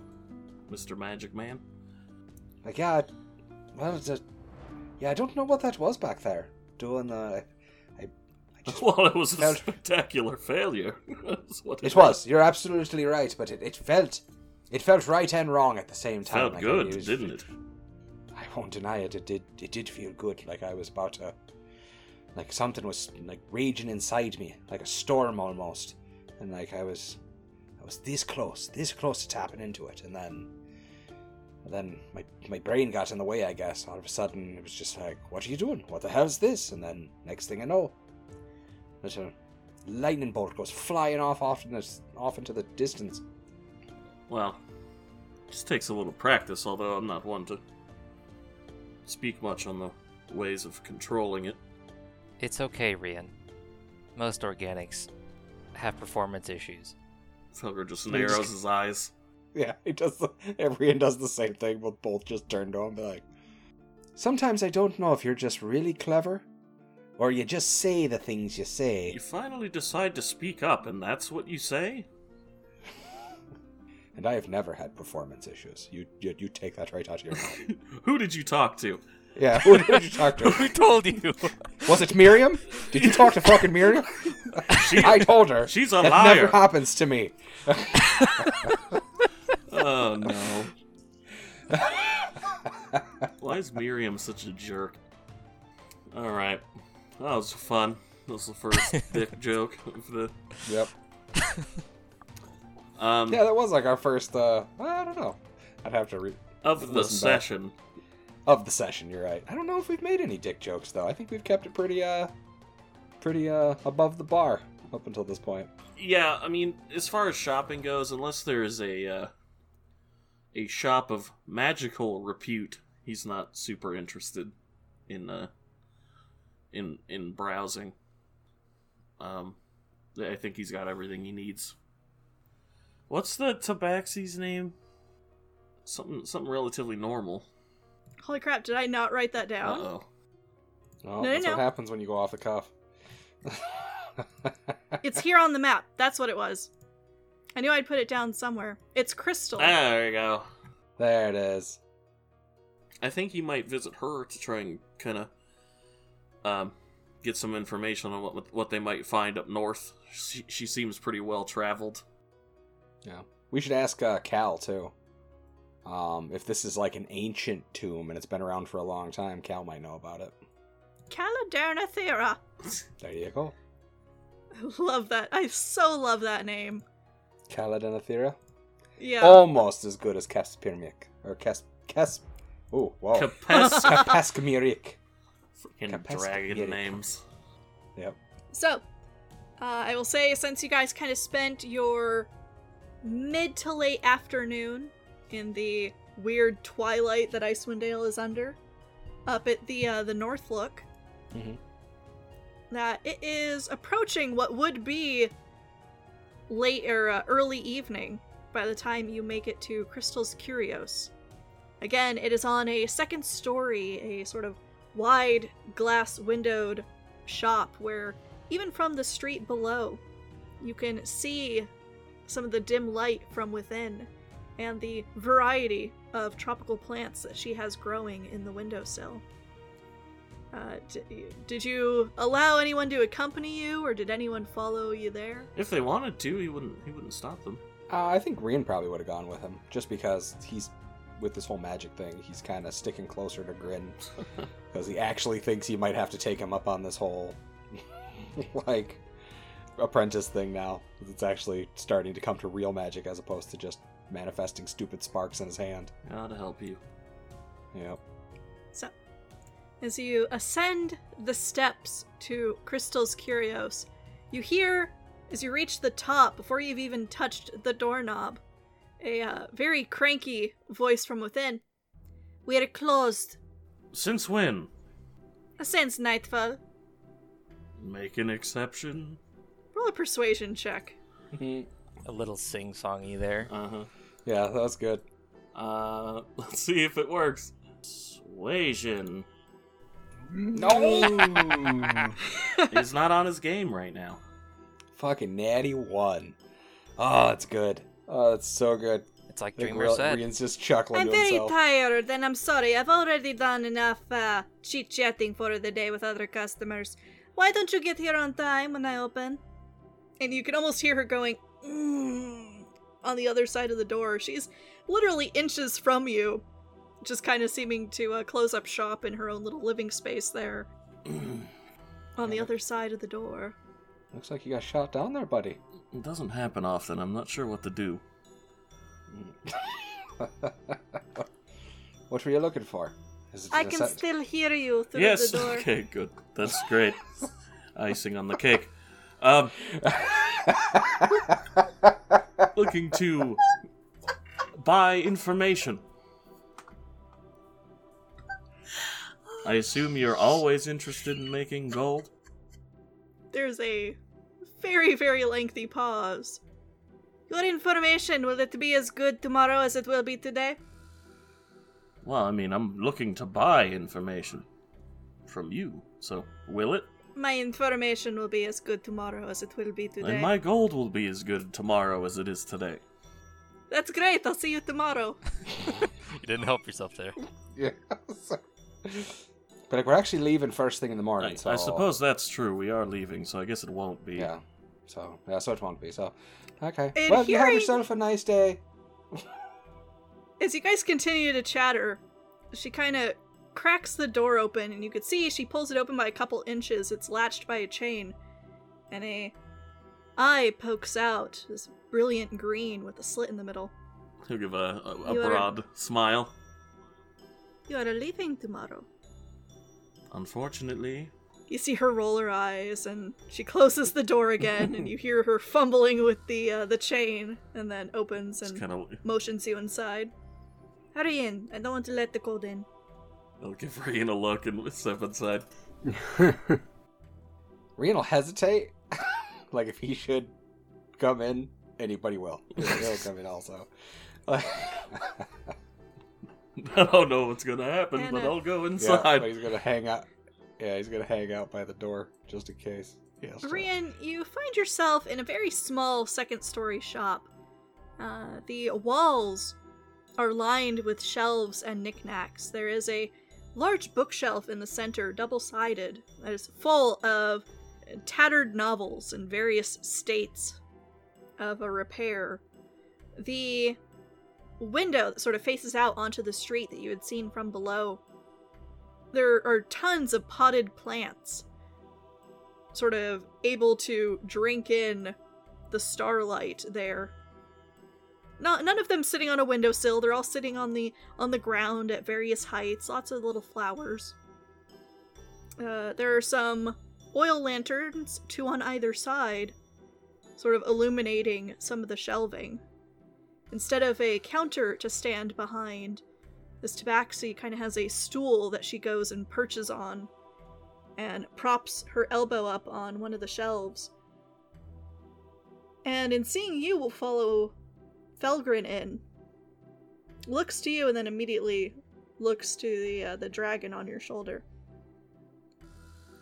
Mister Magic Man. Like, yeah, Well, it's a, yeah, I don't know what that was back there. Doing the... I, I just well, it was felt... a spectacular failure. what it it was. You're absolutely right, but it, it felt... It felt right and wrong at the same time. Felt like good, used, didn't it? I won't deny it. It did. It did feel good. Like I was about to, like something was like raging inside me, like a storm almost, and like I was, I was this close, this close to tapping into it, and then, and then my my brain got in the way. I guess all of a sudden it was just like, what are you doing? What the hell's this? And then next thing I know, there's a lightning bolt goes flying off off in the, off into the distance. Well, it just takes a little practice, although I'm not one to speak much on the ways of controlling it. It's okay, Rian. Most organics have performance issues. Felger just narrows his eyes. Yeah, he does. The, Rian does the same thing, but both just turn to him and be like, sometimes I don't know if you're just really clever, or you just say the things you say. You finally decide to speak up, and that's what you say? And I have never had performance issues. You you, you take that right out of your mouth. Who did you talk to? Yeah, who did you talk to? Who told you? Was it Miriam? Did you talk to fucking Miriam? She, I told her. She's a that liar. That never happens to me. Oh, no. Why is Miriam such a jerk? All right. That was fun. That was the first dick joke of the... Yep. Um, yeah, that was like our first, uh, I don't know. I'd have to read. Of the session. Back. Of the session, you're right. I don't know if we've made any dick jokes, though. I think we've kept it pretty, uh, pretty, uh, above the bar up until this point. Yeah, I mean, as far as shopping goes, unless there is a, uh, a shop of magical repute, he's not super interested in, uh, in, in browsing. Um, I think he's got everything he needs. What's the tabaxi's name? Something something relatively normal. Holy crap, did I not write that down? Uh-oh. Oh, no, that's no, what no. happens when you go off the cuff. It's here on the map. That's what it was. I knew I'd put it down somewhere. It's Crystal. Ah, there you go. There it is. I think he might visit her to try and kind of um, get some information on what what they might find up north. She, she seems pretty well-traveled. Yeah, we should ask uh, Cal too. Um, if this is like an ancient tomb and it's been around for a long time, Cal might know about it. Caladernathera. There you go. I love that. I so love that name. Caladernathera. Yeah. Almost as good as Kepeshkmirik or Kes Kes. Ooh, wow. Kepes Kepeshkmirik. Freaking dragon names. Yep. So, uh, I will say, since you guys kind of spent your mid to late afternoon in the weird twilight that Icewind Dale is under, up at the uh, the North Look, mm-hmm. that it is approaching what would be late or uh, early evening by the time you make it to Crystal's Curios. Again, it is on a second story, a sort of wide glass windowed shop where even from the street below you can see some of the dim light from within, and the variety of tropical plants that she has growing in the windowsill. Uh, d- did you allow anyone to accompany you, or did anyone follow you there? If they wanted to, he wouldn't he wouldn't stop them. Uh, I think Rian probably would have gone with him, just because he's, with this whole magic thing, he's kind of sticking closer to Grin, because he actually thinks he might have to take him up on this whole, like... apprentice thing now. It's actually starting to come to real magic as opposed to just manifesting stupid sparks in his hand. God help you. Yep. So, as you ascend the steps to Crystal's Curios, you hear, as you reach the top, before you've even touched the doorknob, a uh, very cranky voice from within. We are closed. Since when? Since nightfall. Make an exception. Roll a persuasion check. A little sing-songy there. Uh-huh. Yeah, that was good. Uh, let's see if it works. Persuasion. No! He's not on his game right now. Fucking natty one. Oh, it's good. Oh, it's so good. It's like Dreamer said. Rian's just chuckling I'm to very himself. tired, and I'm sorry. I've already done enough uh, chit-chatting for the day with other customers. Why don't you get here on time when I open? And you can almost hear her going, mm, on the other side of the door. She's literally inches from you, just kind of seeming to uh, close up shop in her own little living space there. On the other side of the door. Looks like you got shot down there, buddy. It doesn't happen often. I'm not sure what to do. What were you looking for? Is it I can set? still hear you through yes. the door. Yes, okay, good. That's great. Icing on the cake. Um, looking to buy information. I assume you're always interested in making gold? There's a very, very lengthy pause. Your information, will it be as good tomorrow as it will be today? Well, I mean, I'm looking to buy information from you, so will it? My information will be as good tomorrow as it will be today. And my gold will be as good tomorrow as it is today. That's great, I'll see you tomorrow. You didn't help yourself there. Yeah, but like, we're actually leaving first thing in the morning. I, so... I suppose that's true. We are leaving, so I guess it won't be. Yeah. So yeah, so it won't be. So okay. And well, hearing... you have yourself a nice day. As you guys continue to chatter, she kind of cracks the door open, and you could see she pulls it open by a couple inches. It's latched by a chain, and a eye pokes out, this brilliant green with a slit in the middle. He'll give a, a, a broad are... smile. You are leaving tomorrow. Unfortunately. You see her roll her eyes, and she closes the door again, and you hear her fumbling with the uh, the chain, and then opens and kinda... motions you inside. Hurry in. I don't want to let the cold in. I'll give Rian a look and step inside. Rian will hesitate. Like, if he should come in, anybody will. He'll come in also. I don't know what's going to happen, Anna. But I'll go inside. Yeah, but he's going to hang out. Yeah, he's going to hang out by the door, just in case. Yes. Rian, you find yourself in a very small second-story shop. Uh, the walls are lined with shelves and knickknacks. There is a large bookshelf in the center, double-sided, that is full of tattered novels in various states of a repair. The window that sort of faces out onto the street that you had seen from below. There are tons of potted plants, sort of able to drink in the starlight there. Not, none of them sitting on a windowsill. They're all sitting on the on the ground at various heights. Lots of little flowers. Uh, there are some oil lanterns, two on either side, sort of illuminating some of the shelving. Instead of a counter to stand behind, this tabaxi kind of has a stool that she goes and perches on and props her elbow up on one of the shelves. And in seeing you, will follow Felgrin in. Looks to you and then immediately looks to the uh, the dragon on your shoulder.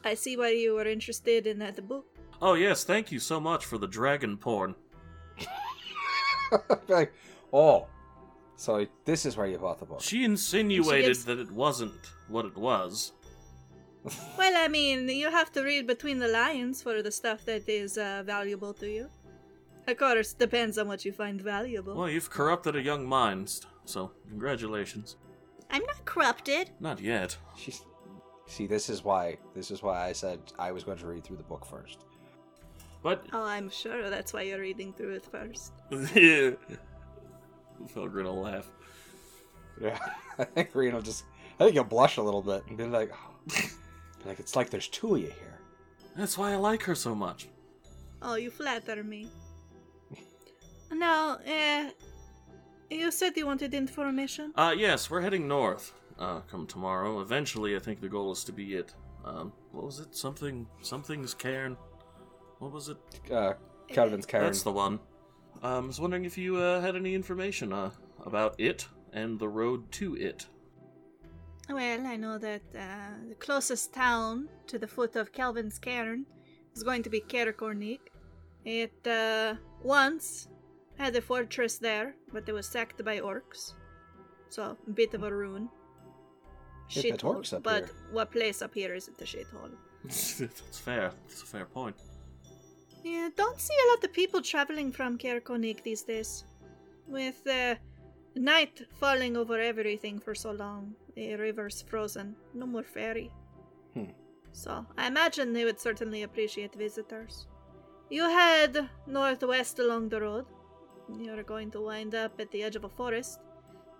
I see why you were interested in that book. Oh yes, thank you so much for the dragon porn. Like, oh, so this is where you bought the book. She insinuated she gets... that it wasn't what it was. Well, I mean, you have to read between the lines for the stuff that is uh, valuable to you. Of course, depends on what you find valuable. Well, you've corrupted a young mind, so congratulations. I'm not corrupted. Not yet. She's... See, this is why. This is why I said I was going to read through the book first. But, oh, I'm sure that's why you're reading through it first. Yeah. Felgrin will laugh. Yeah, I think Rian will just... I think he'll blush a little bit and be like... Oh. Like, it's like there's two of you here. That's why I like her so much. Oh, you flatter me. Now, uh, you said you wanted information? Uh, yes, we're heading north uh, come tomorrow. Eventually, I think the goal is to be it. Um, what was it? Something... Something's Cairn... What was it? Uh, Kelvin's Cairn. That's the one. Um, I was wondering if you uh, had any information uh, about it and the road to it. Well, I know that uh, the closest town to the foot of Kelvin's Cairn is going to be Caer-Konig. It uh, once Had a fortress there, but it was sacked by orcs. So, a bit of a ruin. Shit hole, up but here. What place up here isn't a shithole? That's fair. That's a fair point. Yeah, don't see a lot of people traveling from Caer-Konig these days. With uh, night falling over everything for so long, the river's frozen. No more ferry. Hmm. So, I imagine they would certainly appreciate visitors. You head northwest along the road. You're going to wind up at the edge of a forest.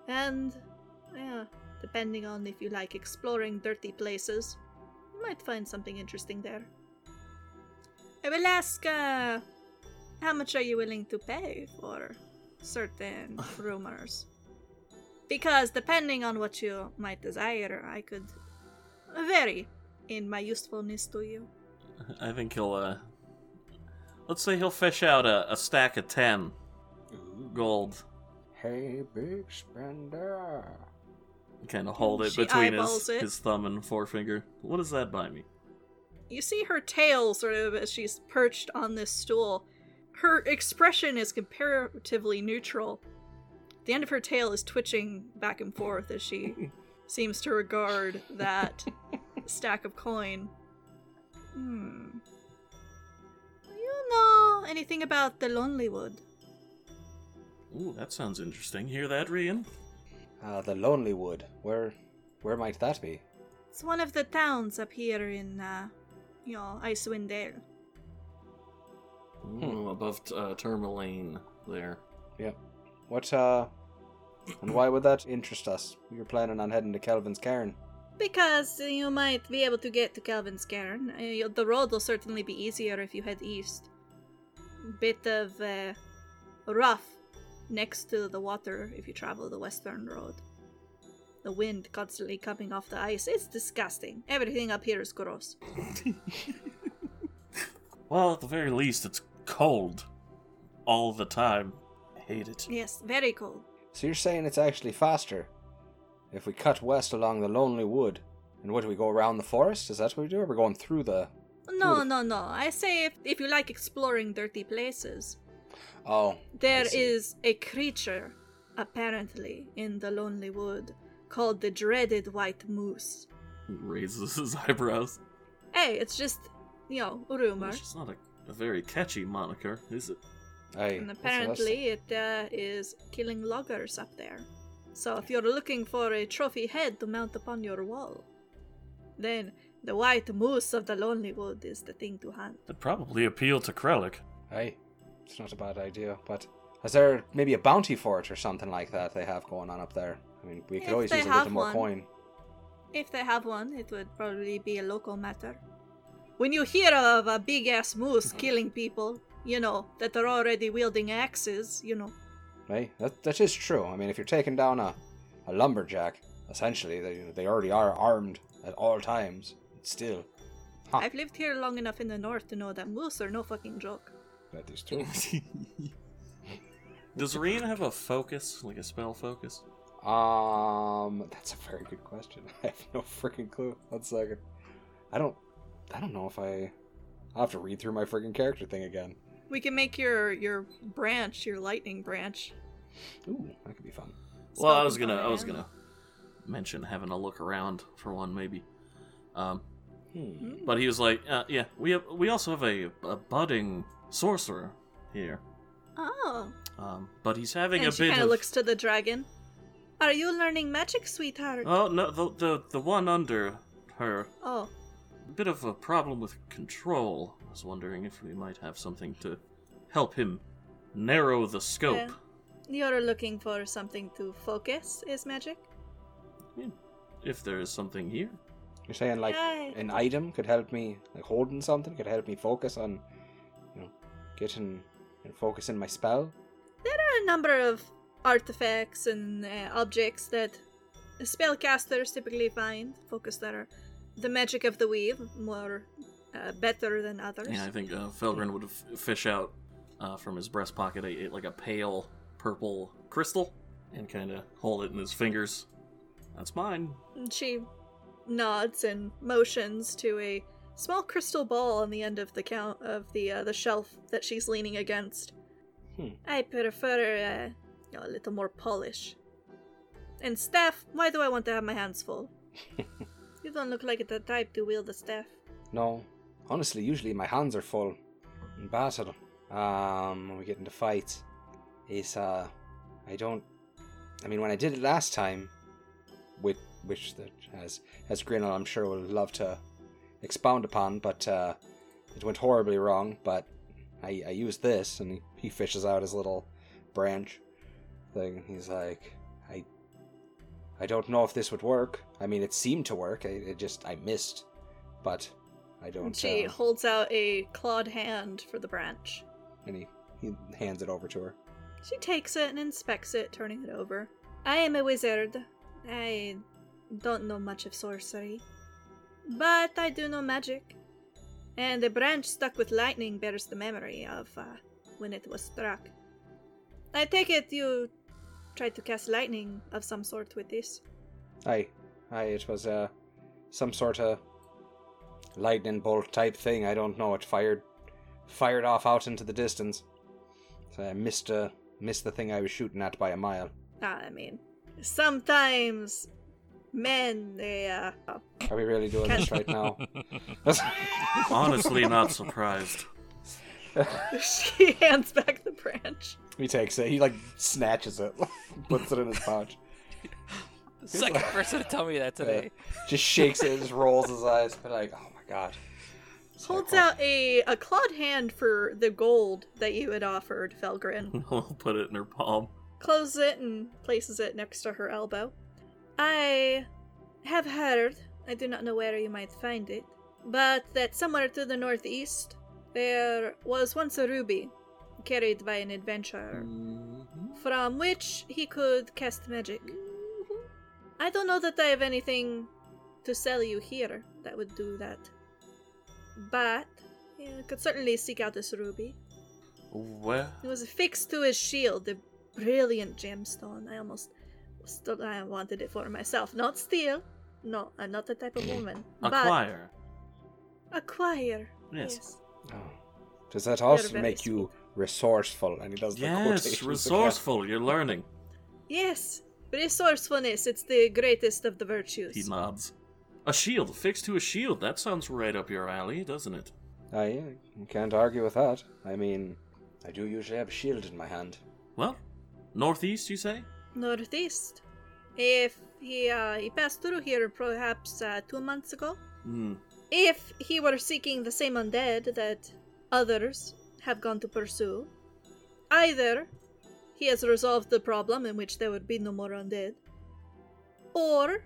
And, yeah, depending on if you like exploring dirty places, you might find something interesting there. I will ask, uh, how much are you willing to pay for certain rumors? Because depending on what you might desire, I could vary in my usefulness to you. I think he'll, uh, let's say he'll fish out a, a stack of ten gold. Hey, big spender. Kind of hold it she between his, it. his thumb and forefinger. What does that buy me? You see her tail sort of as she's perched on this stool. Her expression is comparatively neutral. The end of her tail is twitching back and forth as she seems to regard that stack of coin. Hmm. Do you know anything about the Lonelywood? Ooh, that sounds interesting. Hear that, Rian? Ah, uh, the Lonelywood. Where where might that be? It's one of the towns up here in, uh, you know, Icewind Dale. Ooh, above uh, Termalaine there. Yeah. What, uh, and why would that interest us? You're planning on heading to Kelvin's Cairn. Because you might be able to get to Kelvin's Cairn. Uh, the road will certainly be easier if you head east. Bit of, uh, rough. Next to the water, if you travel the western road. The wind constantly coming off the ice. It's disgusting. Everything up here is gross. Well, at the very least, it's cold. All the time. I hate it. Yes, very cold. So you're saying it's actually faster if we cut west along the Lonelywood. And what, do we go around the forest? Is that what we do? Or we're going through the... No, through the... no, no. I say if, if you like exploring dirty places... Oh, there is a creature, apparently, in the Lonelywood called the dreaded white moose. He raises his eyebrows. Hey, it's just, you know, a rumor. It's not a, a very catchy moniker, is it? Aye, and apparently it uh, is killing loggers up there. So if you're looking for a trophy head to mount upon your wall, then the white moose of the Lonelywood is the thing to hunt. That probably appealed to Krellick. Aye. It's not a bad idea, but is there maybe a bounty for it or something like that they have going on up there? I mean, we could if always use a little more one. coin. If they have one, it would probably be a local matter. When you hear of a big-ass moose killing people, you know, that are already wielding axes, you know. Right? That, that is true. I mean, if you're taking down a, a lumberjack, essentially, they, they already are armed at all times. Still. Huh. I've lived here long enough in the north to know that moose are no fucking joke. That is true. Does Rian have a focus, like a spell focus? Um, that's a very good question. I have no freaking clue. One second. I don't. I don't know if I. I'll have to read through my freaking character thing again. We can make your your branch, your lightning branch. Ooh, that could be fun. Well, I was gonna. I was gonna mention having a look around for one, maybe. Um, hmm. But he was like, uh, yeah, we have. We also have a, a budding. sorcerer here. Oh. Um, but he's having and a bit of... And she kind of looks to the dragon. Are you learning magic, sweetheart? Oh, no, the, the the one under her. Oh. A bit of a problem with control. I was wondering if we might have something to help him narrow the scope. Yeah. You're looking for something to focus his magic? Yeah. If there is something here. You're saying, like, I... an item could help me, like, holding something could help me focus on... Getting and focusing my spell. There are a number of artifacts and uh, objects that spellcasters typically find. Focus that are the magic of the weave more uh, better than others. Yeah, I think uh, Felgren would f- fish out uh, from his breast pocket a, a, like a pale purple crystal and kind of hold it in his fingers. That's mine. And she nods and motions to a small crystal ball on the end of the count of the uh, the shelf that she's leaning against. Hmm. I prefer uh, you know, a little more polish. And staff, why do I want to have my hands full? You don't look like the type to wield a staff. No. Honestly, usually my hands are full. In battle, um, when we get into fights, is uh, I don't... I mean, when I did it last time, with which that as as Grinnell I'm sure would love to expound upon, but uh, it went horribly wrong. But I, I used this, and he, he fishes out his little branch thing. He's like, I I don't know if this would work. I mean, it seemed to work. I it just I missed, but I don't. And she uh, holds out a clawed hand for the branch, and he, he hands it over to her. She takes it and inspects it, turning it over. I am a wizard. I don't know much of sorcery, but I do know magic. And a branch stuck with lightning bears the memory of uh, when it was struck. I take it you tried to cast lightning of some sort with this. Aye, aye, it was uh, some sort of lightning bolt type thing. I don't know. It fired, fired off out into the distance. So I missed uh, missed the thing I was shooting at by a mile. Ah, I mean, sometimes men, they, uh... Oh. Are we really doing this right now? Honestly, not surprised. She hands back the branch. He takes it. He, like, snatches it. Puts it in his pouch. Second person to tell me that today. Yeah. Just shakes it and just rolls his eyes. They're like, oh my god. So holds cool. out a, a clawed hand for the gold that you had offered, Felgrin. I'll put it in her palm. Closes it and places it next to her elbow. I have heard, I do not know where you might find it, but that somewhere to the northeast, there was once a ruby carried by an adventurer, mm-hmm. from which he could cast magic. Mm-hmm. I don't know that I have anything to sell you here that would do that. But you could certainly seek out this ruby. Where? It was affixed to his shield, a brilliant gemstone. I almost still, I wanted it for myself. Not steal. No, I'm not the type of woman. Acquire. But acquire. Yes. yes. Oh. Does that also make sweet. You resourceful? And he does the yes, resourceful. Again. You're learning. Yes, resourcefulness. It's the greatest of the virtues. He nods. A shield, fixed to a shield. That sounds right up your alley, doesn't it? Aye, you can't argue with that. I mean, I do usually have a shield in my hand. Well, northeast, you say? Northeast. If he uh, he passed through here perhaps uh, two months ago. Mm. If he were seeking the same undead that others have gone to pursue, either he has resolved the problem in which there would be no more undead, or...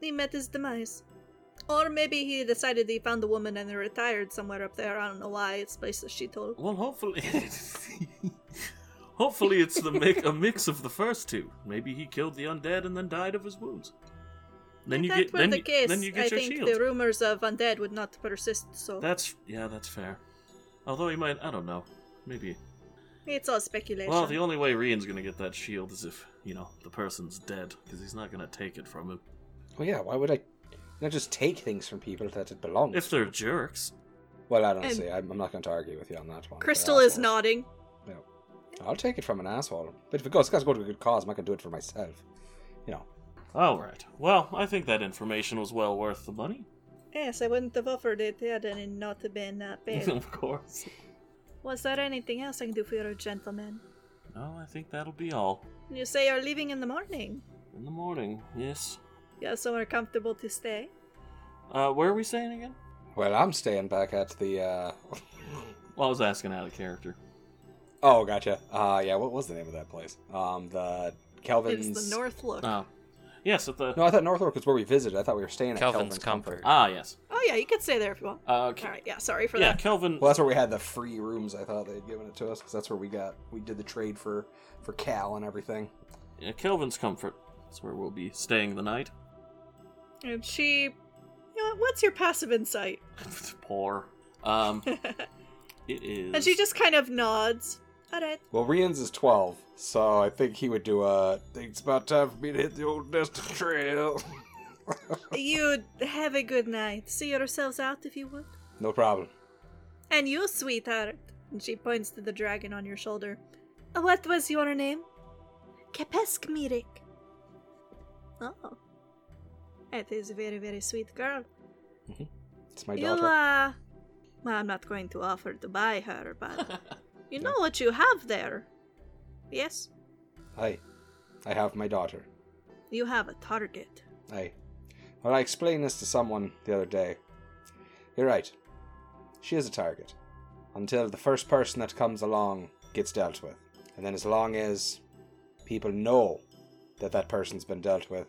he met his demise. Or maybe he decided he found a woman and retired somewhere up there. I don't know why. It's places she told. Well, hopefully... hopefully it's the mi- a mix of the first two. Maybe he killed the undead and then died of his wounds. Then you, get, then, the you, case, then you get I your shield. I think the rumors of undead would not persist, so... That's... yeah, that's fair. Although he might... I don't know. Maybe... it's all speculation. Well, the only way Rian's gonna get that shield is if, you know, the person's dead. Because he's not gonna take it from him. Well, yeah, why would I not just take things from people that it belongs to? If they're jerks. Well, I don't see. I'm, I'm not going to argue with you on that one. Crystal is nodding. No. I'll take it from an asshole. But if it goes, it's got to go to a good cause. I'm not going to do it for myself. You know. All right. Well, I think that information was well worth the money. Yes, I wouldn't have offered it had it not been that bad. Of course. Was there anything else I can do for you, gentlemen? No, I think that'll be all. You say you're leaving in the morning? In the morning, yes. You have somewhere comfortable to stay? Uh, where are we staying again? Well, I'm staying back at the, uh... well, I was asking out of character. Oh, gotcha. Uh, yeah, what was the name of that place? Um, the Kelvin's... It's the North Look. Oh. Yes, at the... No, I thought North Look was where we visited. I thought we were staying Kelvin's at Kelvin's Comfort. Comfort. Ah, yes. Oh, yeah, you could stay there if you want. Uh, okay. All right, yeah, sorry for yeah, that. Yeah, Kelvin... Well, that's where we had the free rooms, I thought they'd given it to us, because that's where we got... We did the trade for, for Cal and everything. Yeah, Kelvin's Comfort. That's where we'll be staying the night. And she, you know, what's your passive insight? It's poor. Um, it is. And she just kind of nods. All right. Well, Rian's is twelve, so I think he would do a, it's about time for me to hit the old dusty trail. You have a good night. See yourselves out if you would. No problem. And you, sweetheart, And she points to the dragon on your shoulder. What was your name? Kepeshkmirik. Oh. That is a very, very sweet girl. Mm-hmm. It's my daughter. You, uh... Well, I'm not going to offer to buy her, but... you know yeah. what you have there? Yes? Aye. I have my daughter. You have a target. Aye. Well, I explained this to someone the other day. You're right. She is a target. Until the first person that comes along gets dealt with. And then as long as people know that that person's been dealt with,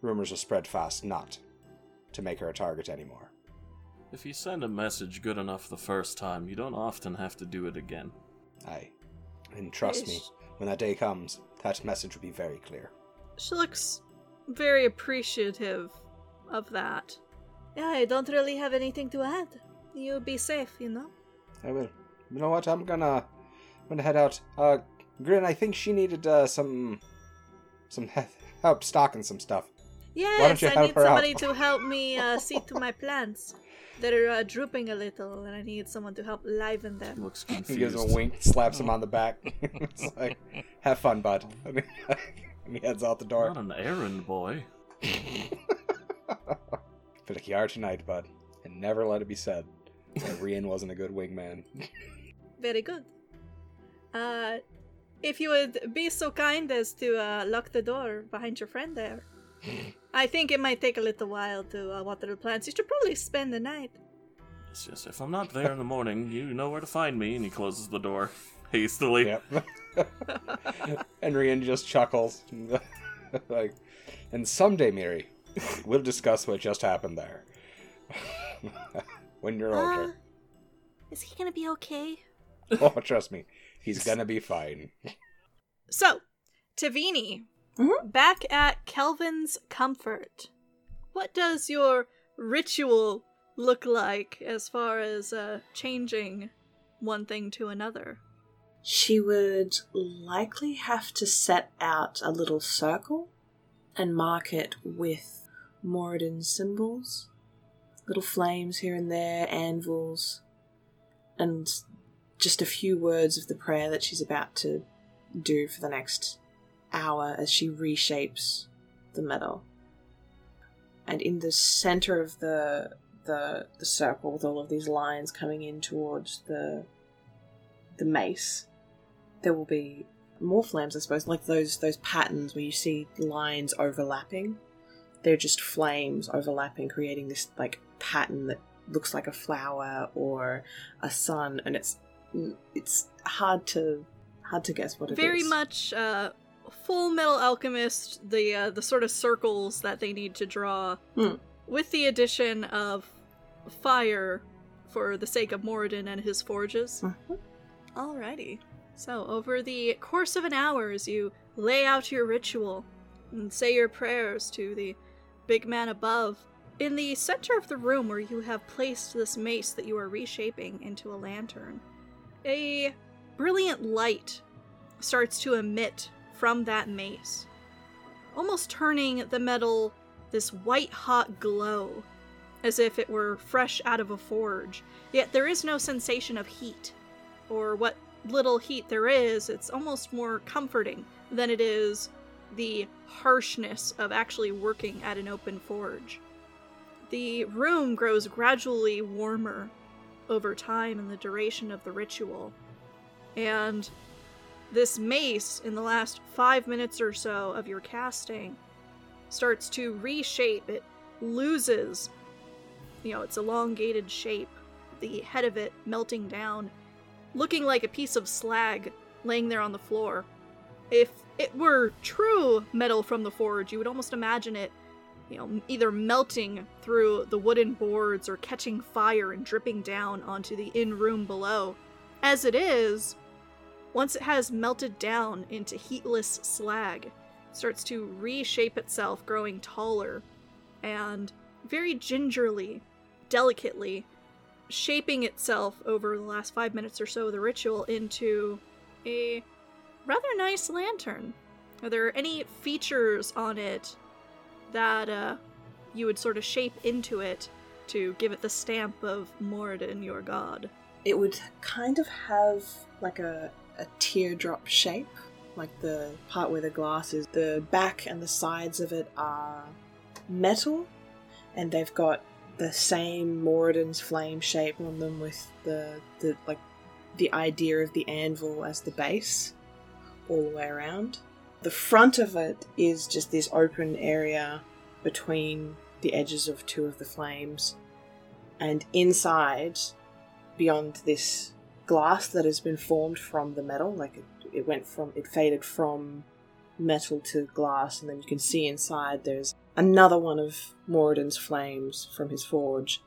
rumors will spread fast not to make her a target anymore. If you send a message good enough the first time, you don't often have to do it again. Aye. And trust me, when that day comes, that message will be very clear. She looks very appreciative of that. Yeah, I don't really have anything to add. You'll be safe, you know? I will. You know what? I'm gonna, I'm gonna head out. Uh, Grin, I think she needed uh, some some help stocking some stuff. Yes, I need somebody to help me uh, see to my plants. They're uh, drooping a little, and I need someone to help liven them. She looks confused. He gives a wink, slaps him on the back. It's like, have fun, bud. And he heads out the door. Not an errand boy. Feel like you are tonight, bud. And never let it be said that Rian wasn't a good wingman. Very good. Uh, if you would be so kind as to uh, lock the door behind your friend there. I think it might take a little while to uh, water the plants. You should probably spend the night. Yes, yes. If I'm not there in the morning, you know where to find me. And he closes the door hastily. Yep. And Rian just chuckles. Like, and someday, Miri, we'll discuss what just happened there. When you're uh, older. Is he going to be okay? Oh, trust me. He's going to be fine. So, Tavini. Mm-hmm. Back at Kelvin's Comfort, what does your ritual look like as far as uh, changing one thing to another? She would likely have to set out a little circle and mark it with Moradin symbols, little flames here and there, anvils, and just a few words of the prayer that she's about to do for the next hour as she reshapes the metal. And in the center of the, the the circle, with all of these lines coming in towards the the mace, there will be more flames, I suppose, like those those patterns where you see lines overlapping. They're just flames overlapping, creating this like pattern that looks like a flower or a sun, and it's it's hard to hard to guess what it Very is. Very much uh Full Metal Alchemist, the uh, the sort of circles that they need to draw, mm. with the addition of fire for the sake of Moradin and his forges. Mm-hmm. Alrighty. So, over the course of an hour, as you lay out your ritual and say your prayers to the big man above, in the center of the room where you have placed this mace that you are reshaping into a lantern, a brilliant light starts to emit from that mace, almost turning the metal this white-hot glow, as if it were fresh out of a forge. Yet there is no sensation of heat, or what little heat there is, it's almost more comforting than it is the harshness of actually working at an open forge. The room grows gradually warmer over time in the duration of the ritual, and this mace, in the last five minutes or so of your casting, starts to reshape. It loses, you know, its elongated shape, the head of it melting down, looking like a piece of slag laying there on the floor. If it were true metal from the forge, you would almost imagine it, you know, either melting through the wooden boards or catching fire and dripping down onto the inn room below. As it is, once it has melted down into heatless slag, it starts to reshape itself, growing taller, and very gingerly, delicately, shaping itself over the last five minutes or so of the ritual into a rather nice lantern. Are there any features on it that uh, you would sort of shape into it to give it the stamp of Moradin, your god? It would kind of have like a, a teardrop shape, like the part where the glass is. The back and the sides of it are metal, and they've got the same Moradin's flame shape on them, with the, the like the idea of the anvil as the base all the way around. The front of it is just this open area between the edges of two of the flames, and inside, beyond this glass that has been formed from the metal, like it, it went from, it faded from metal to glass, and then you can see inside there's another one of Moradin's flames from his forge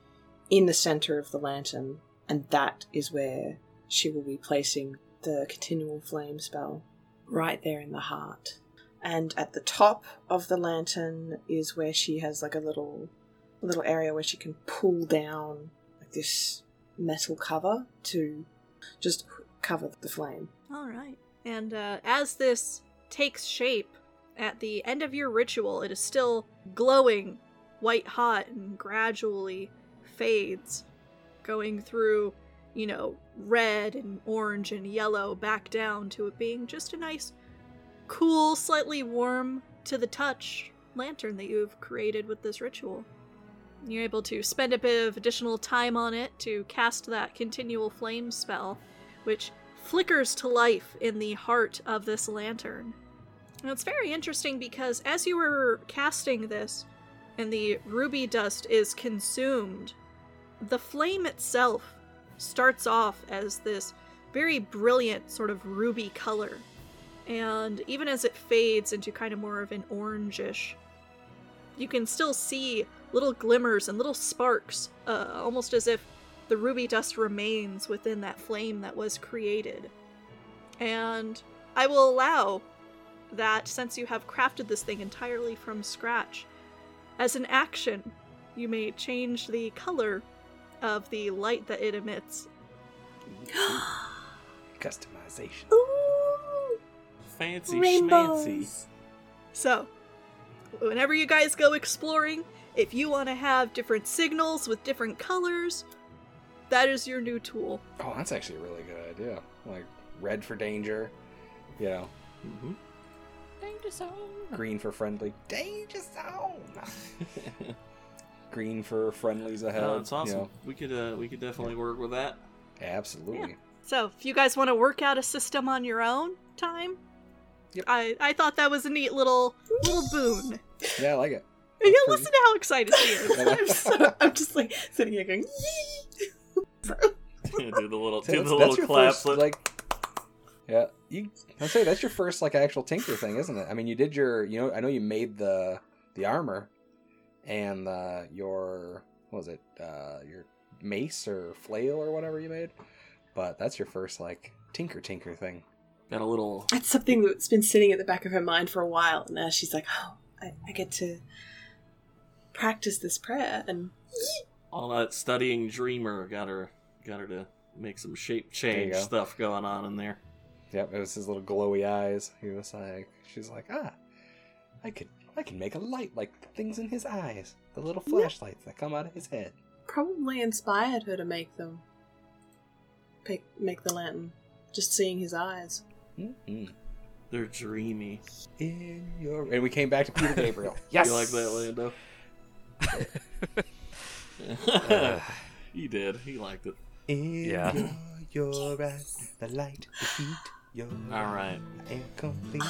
in the centre of the lantern, and that is where she will be placing the continual flame spell, right there in the heart. And at the top of the lantern is where she has like a little a little area where she can pull down like this metal cover to just cover the flame. All right. And uh, as this takes shape, at the end of your ritual, it is still glowing white hot and gradually fades, going through, you know, red and orange and yellow back down to it being just a nice, cool, slightly warm to the touch lantern that you've created with this ritual. You're able to spend a bit of additional time on it to cast that continual flame spell, which flickers to life in the heart of this lantern. And it's very interesting because as you were casting this and the ruby dust is consumed, the flame itself starts off as this very brilliant sort of ruby color. And even as it fades into kind of more of an orangish, you can still see little glimmers and little sparks, uh, almost as if the ruby dust remains within that flame that was created. And I will allow that, since you have crafted this thing entirely from scratch, as an action, you may change the color of the light that it emits. Customization. Ooh! Fancy schmancy. So, whenever you guys go exploring, if you want to have different signals with different colors, that is your new tool. Oh, that's actually a really good idea. Like, red for danger, you know. Mm-hmm. Danger zone. Green for friendly. Danger zone! Green for friendlies ahead. Oh, that's awesome. You know. We could uh, we could definitely yeah. work with that. Absolutely. Yeah. So, if you guys want to work out a system on your own time, yep. I, I thought that was a neat little little boon. Yeah, I like it. That's yeah, pretty... listen to how excited she is. I'm, so, I'm just like sitting here going, yee! Yeah, do the little, do yeah, the little clap. First, like, yeah, you, I'll say that's your first like actual tinker thing, isn't it? I mean, you did your, you know, I know you made the the armor and uh, your, what was it, uh, your mace or flail or whatever you made, but that's your first like tinker tinker thing. Got a little. That's something that's been sitting at the back of her mind for a while, and now she's like, oh, I, I get to practice this prayer and. All that studying dreamer got her got her to make some shape change go. Stuff going on in there. Yep, it was his little glowy eyes. He was like, she's like, ah, I could I can make a light like the things in his eyes, the little flashlights yeah. that come out of his head. Probably inspired her to make them. Pick, make the lantern. Just seeing his eyes. Mm-hmm. They're dreamy. In your and we came back to Peter Gabriel. Yes, you like that, Lando? uh, he did. He liked it. In yeah. Your, your yes. right, the light, the heat, your all right. And complete.